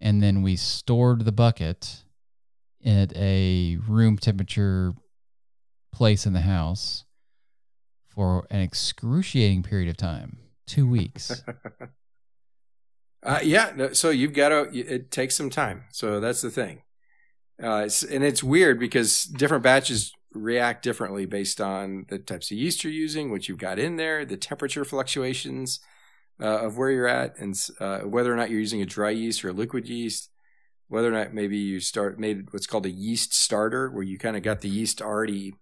and then we stored the bucket at a room temperature place in the house for an excruciating period of time, two weeks. uh, yeah, so you've got to, it takes some time. So that's the thing. Uh, it's, and it's weird because different batches react differently based on the types of yeast you're using, what you've got in there, the temperature fluctuations uh, of where you're at, and uh, whether or not you're using a dry yeast or a liquid yeast. Whether or not maybe you start made what's called a yeast starter, where you kind of got the yeast already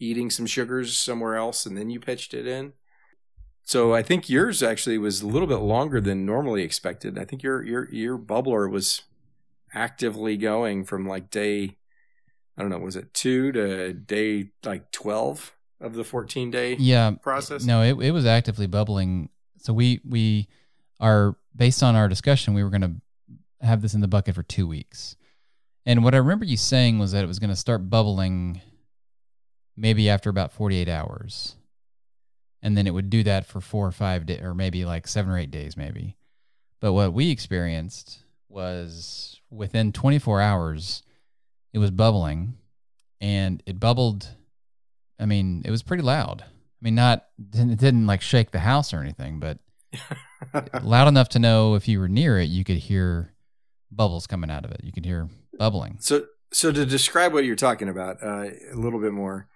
eating some sugars somewhere else, and then you pitched it in. So I think yours actually was a little bit longer than normally expected. I think your your your bubbler was actively going from like day, I don't know, was it two to day like twelve of the fourteen day yeah, process? No, it it was actively bubbling. So we we are based on our discussion, we were going to have this in the bucket for two weeks. And what I remember you saying was that it was going to start bubbling maybe after about forty-eight hours. And then it would do that for four or five days, or maybe like seven or eight days maybe. But what we experienced was within twenty-four hours, it was bubbling, and it bubbled. I mean, it was pretty loud. I mean, not, it didn't like shake the house or anything, but loud enough to know if you were near it, you could hear bubbles coming out of it. You could hear bubbling. So, so to describe what you're talking about uh, a little bit more,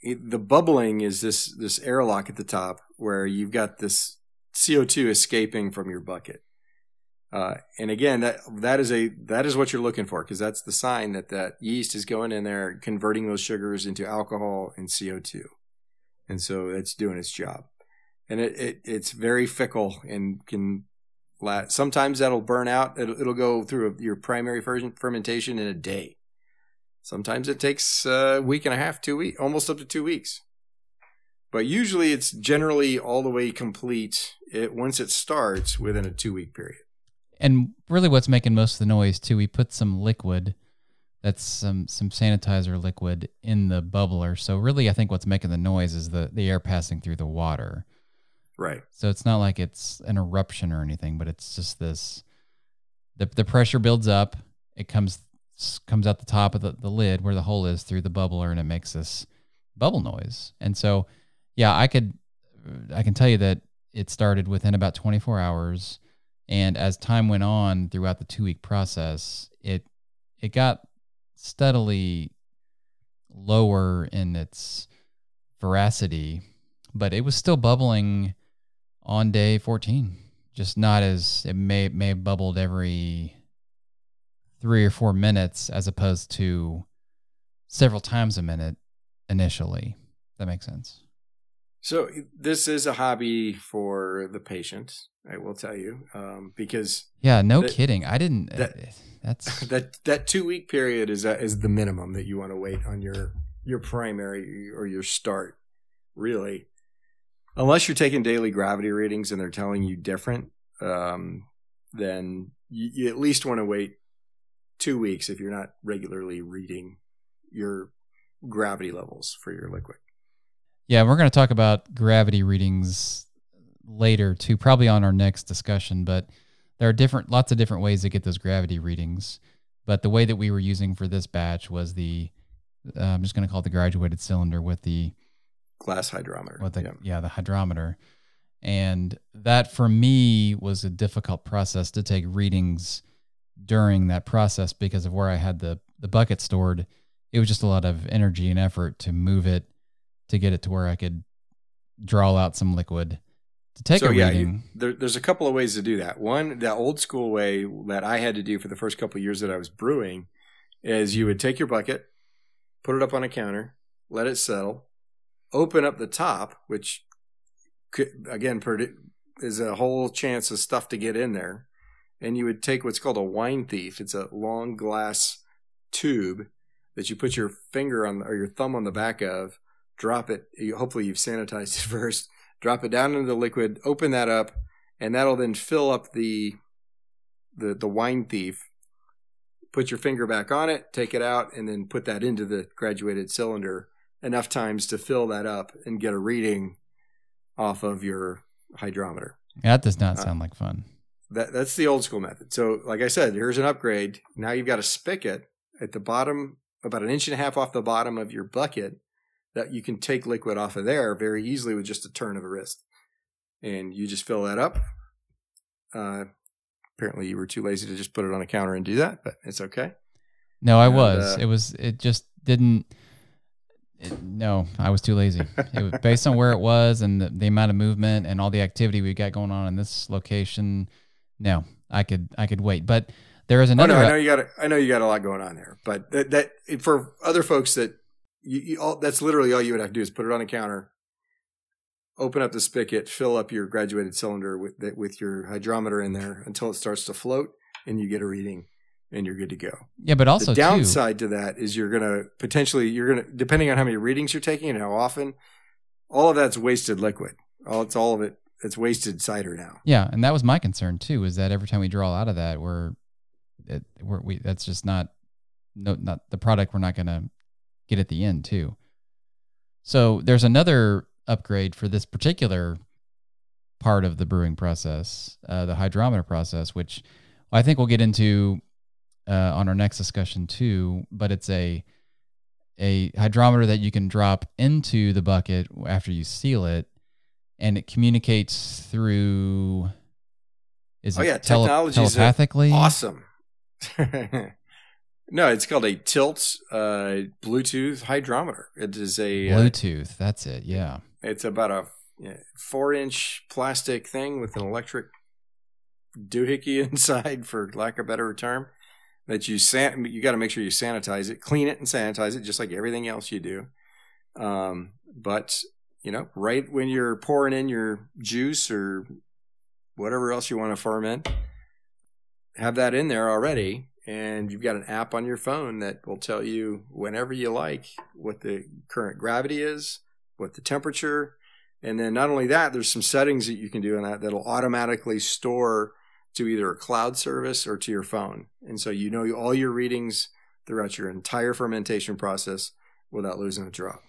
it, the bubbling is this this airlock at the top where you've got this C O two escaping from your bucket. Uh, and again, that that is a that is what you're looking for, because that's the sign that that yeast is going in there, converting those sugars into alcohol and C O two, and so it's doing its job. And it, it it's very fickle and can. Sometimes that'll burn out. It'll, it'll go through a, your primary fermentation in a day. Sometimes it takes a week and a half, two weeks, almost up to two weeks. But usually it's generally all the way complete it, once it starts within a two-week period. And really what's making most of the noise, too, we put some liquid, that's some, some sanitizer liquid in the bubbler. So really I think what's making the noise is the, the air passing through the water. Right. So it's not like it's an eruption or anything, but it's just this, the the pressure builds up. It comes comes out the top of the, the lid where the hole is through the bubbler, and it makes this bubble noise. And so, yeah, I could, I can tell you that it started within about twenty-four hours. And as time went on throughout the two week process, it, it got steadily lower in its veracity, but it was still bubbling on day fourteen, just not as, it may may have bubbled every three or four minutes as opposed to several times a minute initially. That makes sense. So this is a hobby for the patient, I will tell you, um, because yeah, no that, kidding. I didn't. That, uh, that's that that two week period is uh, is the minimum that you want to wait on your your primary or your start, really, unless you're taking daily gravity readings and they're telling you different. Um, then you, you at least want to wait two weeks if you're not regularly reading your gravity levels for your liquid. Yeah, we're going to talk about gravity readings later too, probably on our next discussion, but there are different, lots of different ways to get those gravity readings. But the way that we were using for this batch was the, uh, I'm just going to call it the graduated cylinder with the glass hydrometer. With the, yeah. yeah, the hydrometer. And that for me was a difficult process to take readings during that process because of where I had the, the bucket stored. It was just a lot of energy and effort to move it, to get it to where I could draw out some liquid to take so, a yeah, reading. You, there, there's a couple of ways to do that. One, the old school way that I had to do for the first couple of years that I was brewing is you would take your bucket, put it up on a counter, let it settle, open up the top, which could, again, is a whole chance of stuff to get in there. And you would take what's called a wine thief. It's a long glass tube that you put your finger on or your thumb on the back of, drop it, you, hopefully you've sanitized it first, drop it down into the liquid, open that up, and that'll then fill up the the the wine thief, put your finger back on it, take it out, and then put that into the graduated cylinder enough times to fill that up and get a reading off of your hydrometer. That does not sound uh, like fun. That That's the old school method. So like I said, here's an upgrade. Now you've got a spigot at the bottom, about an inch and a half off the bottom of your bucket, that you can take liquid off of there very easily with just a turn of a wrist. And you just fill that up. Uh, apparently you were too lazy to just put it on a counter and do that, but it's okay. No, I and, was. Uh, it was. It just didn't. It, no, I was too lazy. It was, based on where it was and the, the amount of movement and all the activity we got going on in this location, no, I could I could wait. But there is another. Oh, no, I know you got. A, I know you got a lot going on there, but that, that for other folks that. You, you all, that's literally all you would have to do is put it on a counter, open up the spigot, fill up your graduated cylinder with with your hydrometer in there until it starts to float, and you get a reading, and you're good to go. Yeah, but also the downside too, to that is you're gonna potentially you're gonna depending on how many readings you're taking and how often, all of that's wasted liquid. All it's all of it. It's wasted cider now. Yeah, and that was my concern too. Is that every time we draw out of that, we're, it, we're we that's just not no not the product we're not gonna get at the end too. So there's another upgrade for this particular part of the brewing process, uh, the hydrometer process, which I think we'll get into uh, on our next discussion too, but it's a, a hydrometer that you can drop into the bucket after you seal it, and it communicates through, is oh, it yeah, tele- telepathically? Awesome. No, it's called a Tilt uh, Bluetooth hydrometer. It is a Bluetooth. Uh, that's it. Yeah, it's about a you know, four-inch plastic thing with an electric doohickey inside, for lack of a better term. That you san- you got to make sure you sanitize it, clean it, and sanitize it, just like everything else you do. Um, but you know, right when you're pouring in your juice or whatever else you want to ferment, have that in there already. And you've got an app on your phone that will tell you whenever you like what the current gravity is, what the temperature. And then not only that, there's some settings that you can do in that that'll automatically store to either a cloud service or to your phone. And so you know all your readings throughout your entire fermentation process without losing a drop.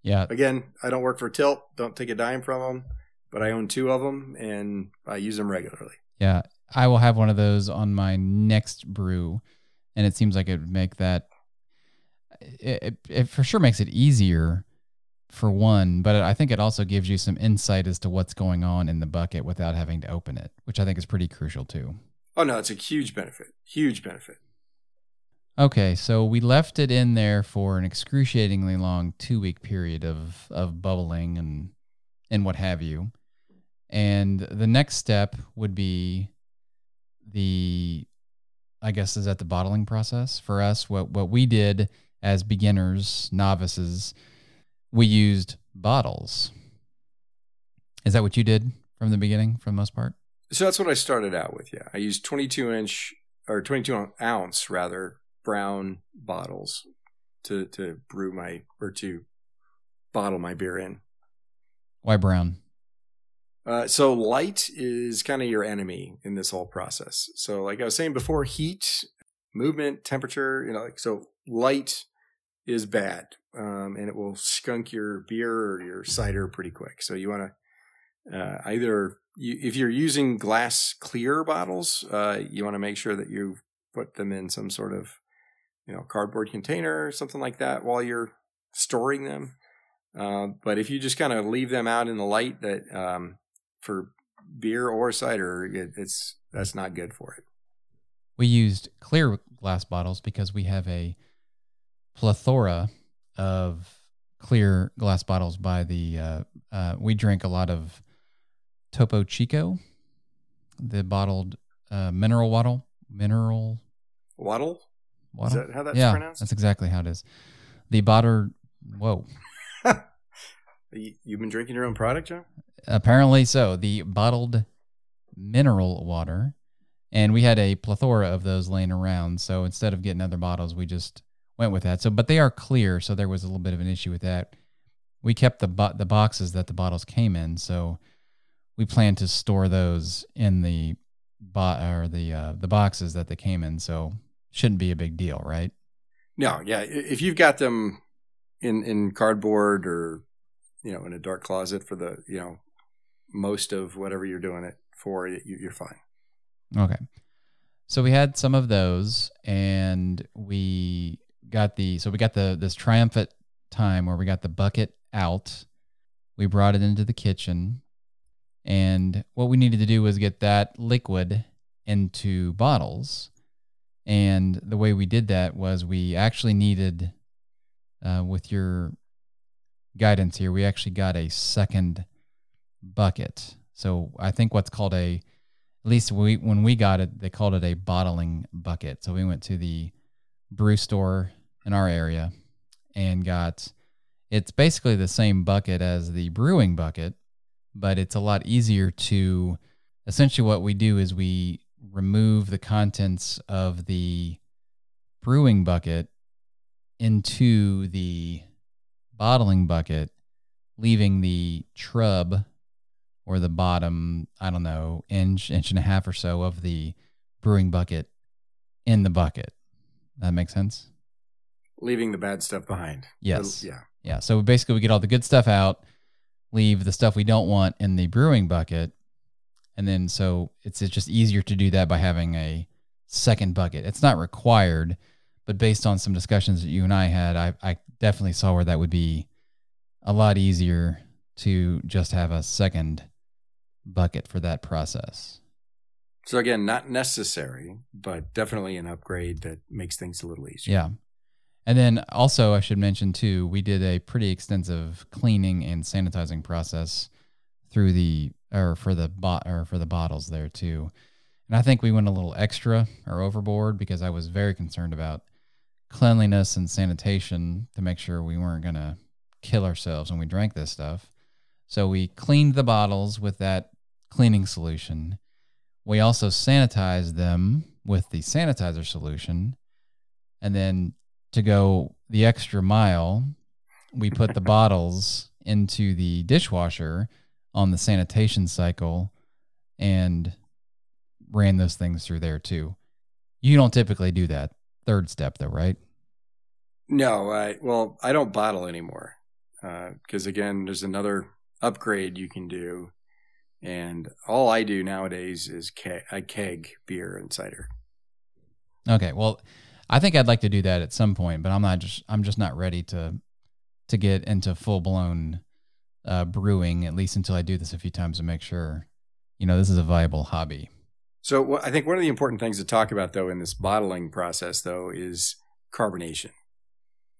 Yeah. Again, I don't work for Tilt. Don't take a dime from them. But I own two of them, and I use them regularly. Yeah. I will have one of those on my next brew, and it seems like it would make that, it, it, it for sure makes it easier for one, but I think it also gives you some insight as to what's going on in the bucket without having to open it, which I think is pretty crucial too. Oh no, it's a huge benefit, huge benefit. Okay. So we left it in there for an excruciatingly long two week period of, of bubbling and, and what have you. And the next step would be the, I guess, is that the bottling process for us? What what we did as beginners, novices, we used bottles. Is that what you did from the beginning, for the most part? So that's what I started out with, yeah. I used twenty-two inch or twenty-two ounce rather brown bottles to to brew my or to bottle my beer in. Why brown? Uh, so light is kind of your enemy in this whole process. So like I was saying before, heat, movement, temperature, you know, like, so light is bad, um, and it will skunk your beer or your cider pretty quick. So you want to uh, either you, if you're using glass clear bottles, uh, you want to make sure that you put them in some sort of, you know, cardboard container or something like that while you're storing them. Uh, but if you just kind of leave them out in the light, that um, for beer or cider, it, it's that's not good for it. We used clear glass bottles because we have a plethora of clear glass bottles by the, uh, uh, we drink a lot of Topo Chico, the bottled uh, mineral waddle, mineral waddle. Waddle? Is that how that's yeah, pronounced? That's exactly how it is. The bottled, whoa. You've been drinking your own product, John? Apparently so. The bottled mineral water. And we had a plethora of those laying around. So instead of getting other bottles, we just went with that. So, but they are clear. So there was a little bit of an issue with that. We kept the bo- the boxes that the bottles came in. So we planned to store those in the bo- or the uh, the boxes that they came in. So shouldn't be a big deal, right? No. Yeah. If you've got them in, in cardboard or, you know, in a dark closet for the, you know, most of whatever you're doing it for, you're fine. Okay. So we had some of those, and we got the, so we got the, this triumphant time where we got the bucket out. We brought it into the kitchen, and what we needed to do was get that liquid into bottles. And the way we did that was we actually needed, uh, with your guidance here, we actually got a second bucket. So I think what's called a, at least we, when we got it, they called it a bottling bucket. So we went to the brew store in our area and got, it's basically the same bucket as the brewing bucket, but it's a lot easier to, essentially what we do is we remove the contents of the brewing bucket into the bottling bucket, leaving the trub or the bottom, I don't know, inch, inch and a half or so of the brewing bucket in the bucket. That makes sense? Leaving the bad stuff behind. Yes. The, yeah. Yeah. So basically we get all the good stuff out, leave the stuff we don't want in the brewing bucket. And then, so it's, it's just easier to do that by having a second bucket. It's not required, but based on some discussions that you and I had, I, I definitely saw where that would be a lot easier to just have a second bucket for that process. So again, not necessary, but definitely an upgrade that makes things a little easier. Yeah. And then also I should mention too, we did a pretty extensive cleaning and sanitizing process through the, or for the bot or for the bottles there too. And I think we went a little extra or overboard because I was very concerned about cleanliness and sanitation to make sure we weren't going to kill ourselves when we drank this stuff. So we cleaned the bottles with that cleaning solution. We also sanitized them with the sanitizer solution. And then to go the extra mile, we put the bottles into the dishwasher on the sanitation cycle and ran those things through there too. You don't typically do that third step though, right? No, I, well, I don't bottle anymore. Uh, 'cause again, there's another upgrade you can do, and all I do nowadays is keg, I keg beer and cider. Okay, well, I think I'd like to do that at some point, but I'm not just I'm just not ready to to get into full blown uh, brewing, at least until I do this a few times to make sure, you know, this is a viable hobby. So well, I think one of the important things to talk about though in this bottling process though is carbonation,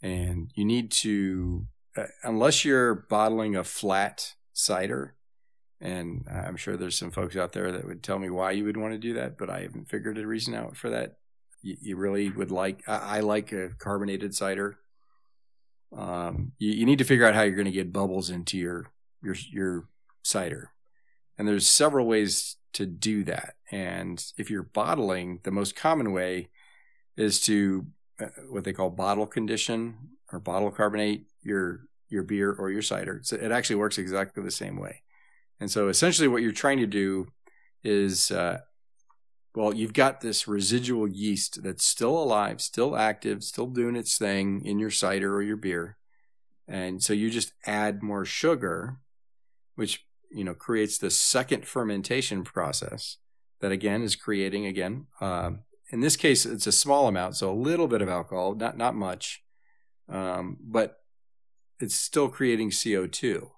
and you need to. Uh, unless you're bottling a flat cider, and I'm sure there's some folks out there that would tell me why you would want to do that, but I haven't figured a reason out for that. You, you really would like, I, I like a carbonated cider. Um, you, you need to figure out how you're going to get bubbles into your your your cider, and there's several ways to do that. And if you're bottling, the most common way is to uh, what they call bottle condition or bottle carbonate your your beer or your cider. So it actually works exactly the same way. And so essentially, what you're trying to do is, uh, well, you've got this residual yeast that's still alive, still active, still doing its thing in your cider or your beer. And so you just add more sugar, which, you know, creates the second fermentation process that, again, is creating, again, um, in this case, it's a small amount, so a little bit of alcohol, not not much, um, but it's still creating C O two.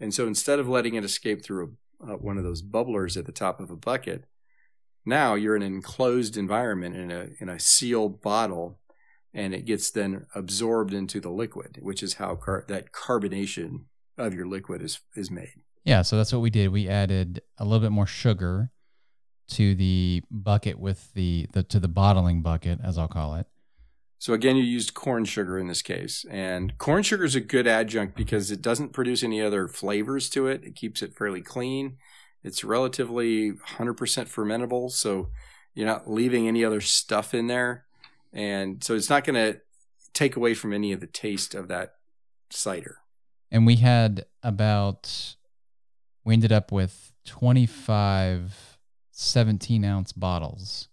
And so instead of letting it escape through a, uh, one of those bubblers at the top of a bucket, now you're in an enclosed environment in a in a sealed bottle, and it gets then absorbed into the liquid, which is how car- that carbonation of your liquid is is made. Yeah, so that's what we did. We added a little bit more sugar to the bucket with the, the to the bottling bucket, as I'll call it. So again, you used corn sugar in this case, and corn sugar is a good adjunct because it doesn't produce any other flavors to it. It keeps it fairly clean. It's relatively one hundred percent fermentable, so you're not leaving any other stuff in there. And so it's not going to take away from any of the taste of that cider. And we had about, we ended up with twenty-five seventeen-ounce bottles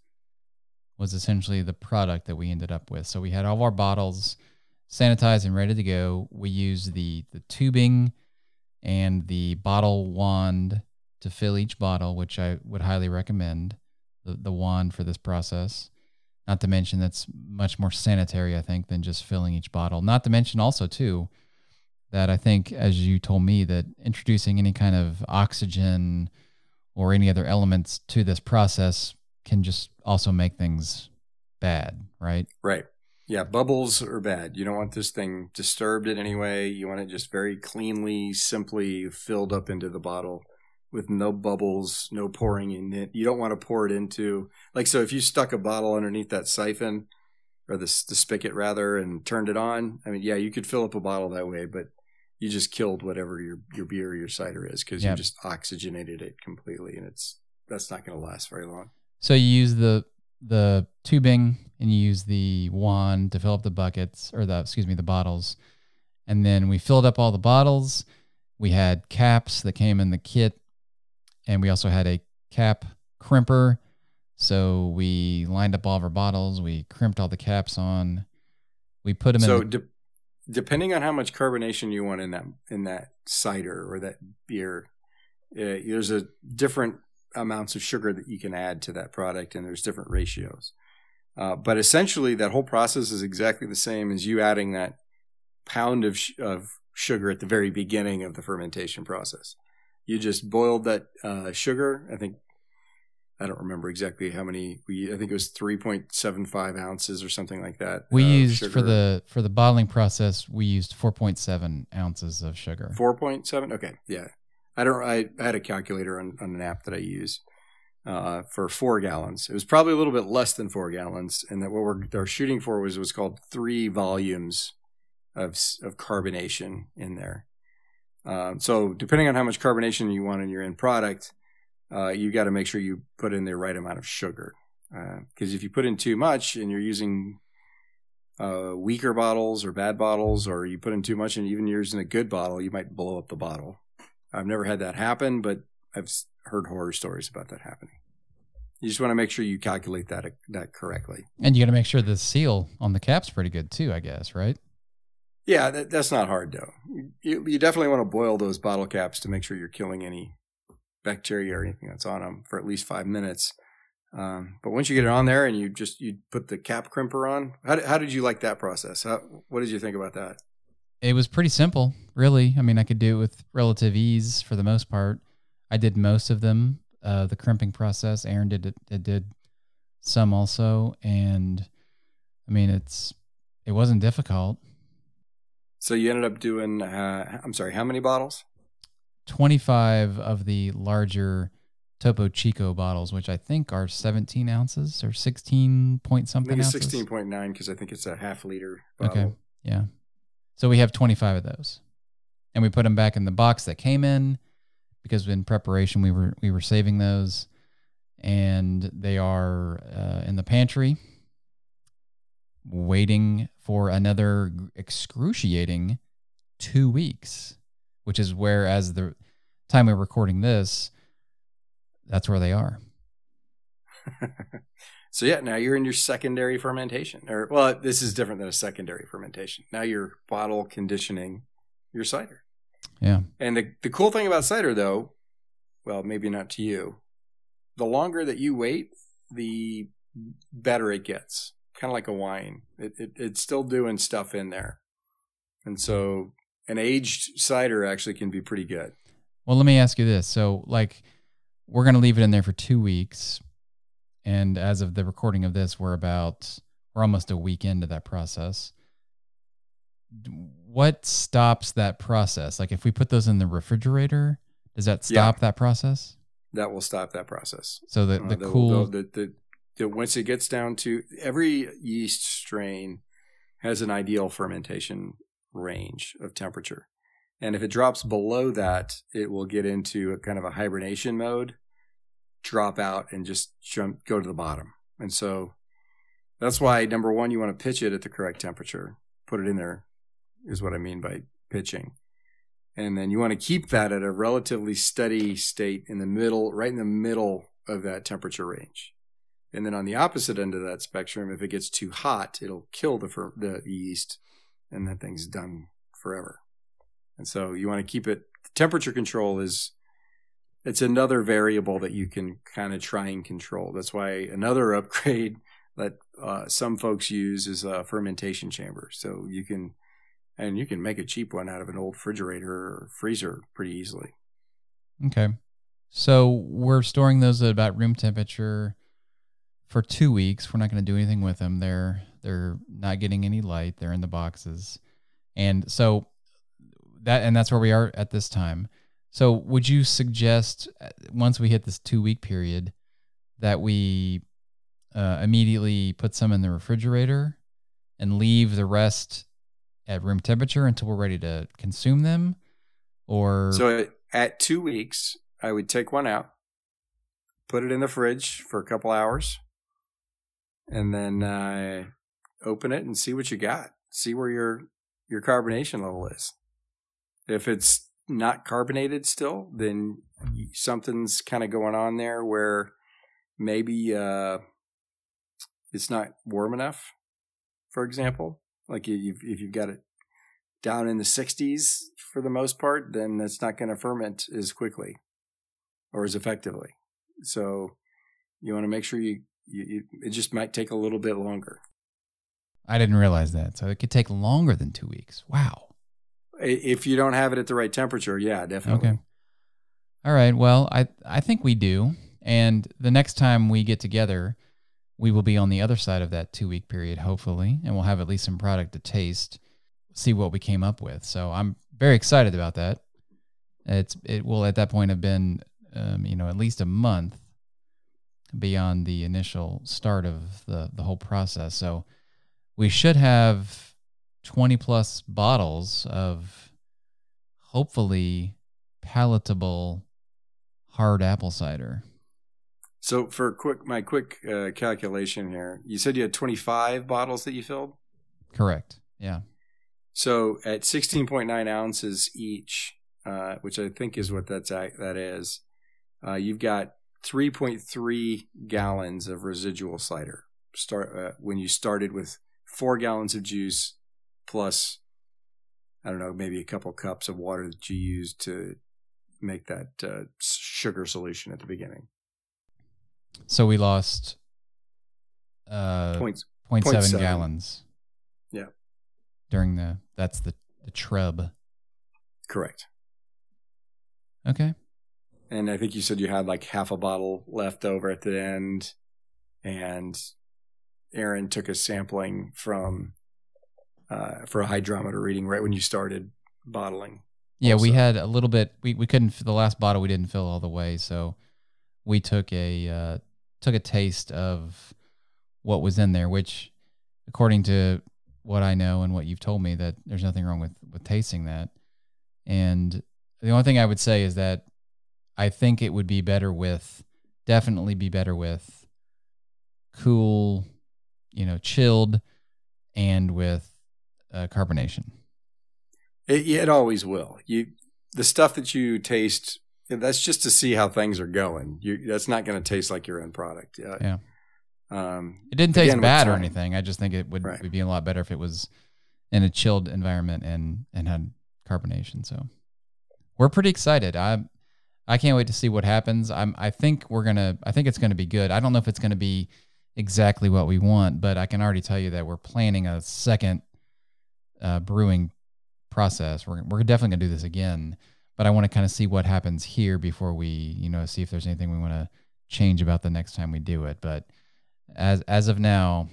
was essentially the product that we ended up with. So we had all of our bottles sanitized and ready to go. We used the, the tubing and the bottle wand to fill each bottle, which I would highly recommend, the, the wand for this process. Not to mention that's much more sanitary, I think, than just filling each bottle. Not to mention also, too, that I think, as you told me, that introducing any kind of oxygen or any other elements to this process can just also make things bad, right? Right. Yeah, bubbles are bad. You don't want this thing disturbed in any way. You want it just very cleanly, simply filled up into the bottle, with no bubbles, no pouring in it. You don't want to pour it into, like, so if you stuck a bottle underneath that siphon or the, the spigot rather and turned it on, I mean, yeah, you could fill up a bottle that way, but you just killed whatever your, your beer or your cider is because yep. you just oxygenated it completely, and it's that's not going to last very long. So you use the the tubing and you use the wand to fill up the buckets or the, excuse me, the bottles. And then we filled up all the bottles. We had caps that came in the kit. And we also had a cap crimper. So we lined up all of our bottles. We crimped all the caps on. We put them in. So de- depending on how much carbonation you want in that in that cider or that beer, uh, there's a different amounts of sugar that you can add to that product, and there's different ratios. Uh, but essentially, that whole process is exactly the same as you adding that pound of sh- of sugar at the very beginning of the fermentation process. You just boiled that uh, sugar. I think, I don't remember exactly how many. We I think it was three point seven five ounces or something like that. We used sugar. for the for the bottling process. We used four point seven ounces of sugar. four point seven. Okay, yeah. I don't. I, I had a calculator on, on an app that I use uh, for four gallons. It was probably a little bit less than four gallons, and that what we're they're shooting for was what's called three volumes of of carbonation in there. Um, so depending on how much carbonation you want in your end product, uh, you got to make sure you put in the right amount of sugar. Because uh, if you put in too much and you're using uh, weaker bottles or bad bottles, or you put in too much and even you're using a good bottle, you might blow up the bottle. I've never had that happen, but I've heard horror stories about that happening. You just want to make sure you calculate that that correctly. And you got to make sure the seal on the cap's pretty good too, I guess, right? Yeah, that, that's not hard, though. You, you definitely want to boil those bottle caps to make sure you're killing any bacteria or anything that's on them for at least five minutes. Um, but once you get it on there and you just you put the cap crimper on, how, how did you like that process? How, what did you think about that? It was pretty simple, really. I mean, I could do it with relative ease for the most part. I did most of them, uh, the crimping process. Aaron did it, did some also. And, I mean, it's it wasn't difficult. So you ended up doing, uh, I'm sorry, how many bottles? twenty-five of the larger Topo Chico bottles, which I think are seventeen ounces or sixteen point something ounces. I think it's sixteen point nine because I think it's a half liter bottle. Okay, yeah. So we have twenty-five of those, and we put them back in the box that came in because in preparation we were we were saving those, and they are uh, in the pantry waiting for another excruciating two weeks, which is where, as the time we're recording this, that's where they are. So yeah, now you're in your secondary fermentation, or well, this is different than a secondary fermentation. Now you're bottle conditioning your cider. Yeah. And the, the cool thing about cider, though, well, maybe not to you, the longer that you wait, the better it gets. Kind of like a wine. It, it it's still doing stuff in there. And so an aged cider actually can be pretty good. Well, let me ask you this. So like we're going to leave it in there for two weeks. And as of the recording of this, we're about, we're almost a week into that process. What stops that process? Like if we put those in the refrigerator, does that stop yeah. that process? That will stop that process. So the, the, uh, the cool... The, the, the, the, once it gets down to... Every yeast strain has an ideal fermentation range of temperature. And if it drops below that, it will get into a kind of a hibernation mode, drop out, and just jump, go to the bottom. And so that's why, number one, you want to pitch it at the correct temperature. Put it in there is what I mean by pitching. And then you want to keep that at a relatively steady state in the middle, right in the middle of that temperature range. And then on the opposite end of that spectrum, if it gets too hot, it'll kill the fer- the yeast, and that thing's done forever. And so you want to keep it. Temperature control is, it's another variable that you can kind of try and control. That's why another upgrade that uh, some folks use is a fermentation chamber. So you can, and you can make a cheap one out of an old refrigerator or freezer pretty easily. Okay. So we're storing those at about room temperature for two weeks. We're not going to do anything with them. They're, they're not getting any light. They're in the boxes. And so that, and that's where we are at this time. So would you suggest, once we hit this two-week period, that we uh, immediately put some in the refrigerator and leave the rest at room temperature until we're ready to consume them? Or so at two weeks, I would take one out, put it in the fridge for a couple hours, and then uh, open it and see what you got. See where your your carbonation level is. If it's not carbonated still, then something's kind of going on there where maybe uh, it's not warm enough, for example. Like if you've got it down in the sixties for the most part, then it's not going to ferment as quickly or as effectively. So you want to make sure you, you it just might take a little bit longer. I didn't realize that. So it could take longer than two weeks. Wow. If you don't have it at the right temperature, yeah, definitely. Okay. All right. Well, I, I think we do. And the next time we get together, we will be on the other side of that two-week period, hopefully, and we'll have at least some product to taste, see what we came up with. So I'm very excited about that. It's It will, at that point, have been um, you know, at least a month beyond the initial start of the, the whole process. So we should have twenty plus bottles of hopefully palatable hard apple cider. So for quick, my quick uh, calculation here, you said you had twenty-five bottles that you filled? Correct. Yeah. So at sixteen point nine ounces each, uh, which I think is what that's at, that is, uh, you've got three point three gallons of residual cider. Start uh, when you started with four gallons of juice, plus, I don't know, maybe a couple cups of water that you used to make that uh, sugar solution at the beginning. So we lost uh, point, point point seven, 0.7 gallons. Yeah. During the, that's the, the trub. Correct. Okay. And I think you said you had like half a bottle left over at the end. And Aaron took a sampling from... Uh, for a hydrometer reading right when you started bottling. Yeah, also. We had a little bit, we, we couldn't, the last bottle we didn't fill all the way, so we took a uh, took a taste of what was in there, which according to what I know and what you've told me, that there's nothing wrong with, with tasting that. And the only thing I would say is that I think it would be better with, definitely be better with cool, you know, chilled, and with uh, carbonation. It, it always will. You, the stuff that you taste, that's just to see how things are going. You, that's not going to taste like your own product. Uh, yeah. Um, it didn't taste again, bad or anything. I just think it would, right. would be a lot better if it was in a chilled environment and, and had carbonation. So we're pretty excited. I, I can't wait to see what happens. I'm, I think we're going to, I think it's going to be good. I don't know if it's going to be exactly what we want, but I can already tell you that we're planning a second uh, brewing process. We're, we're definitely gonna do this again, but I want to kind of see what happens here before we, you know, see if there's anything we want to change about the next time we do it. But as, as of now,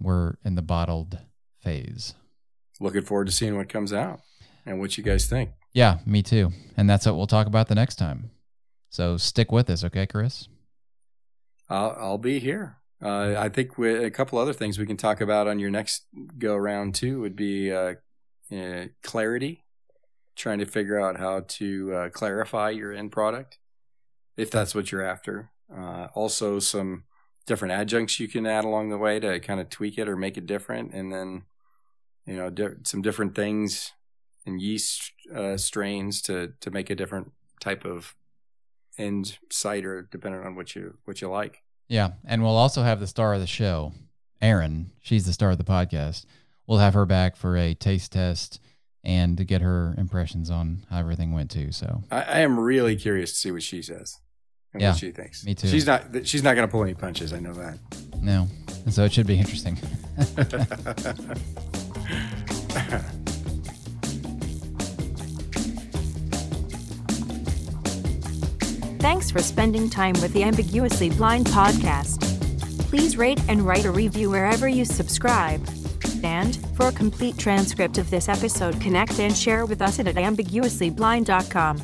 we're in the bottled phase. Looking forward to seeing what comes out and what you guys think. Yeah, me too. And that's what we'll talk about the next time. So stick with us. Okay, Chris? I'll, I'll be here. Uh, I think we, a couple other things we can talk about on your next go round too would be uh, uh, clarity, trying to figure out how to uh, clarify your end product, if that's what you're after. Uh, also, some different adjuncts you can add along the way to kind of tweak it or make it different, and then you know di- some different things and yeast uh, strains to to make a different type of end cider depending on what you what you like. Yeah, and we'll also have the star of the show, Erin. She's the star of the podcast. We'll have her back for a taste test and to get her impressions on how everything went too. So I, I am really curious to see what she says and yeah, what she thinks. Me too. She's not. She's not going to pull any punches. I know that. No, and so it should be interesting. Thanks for spending time with the Ambiguously Blind podcast. Please rate and write a review wherever you subscribe. And for a complete transcript of this episode, connect and share with us at ambiguously blind dot com.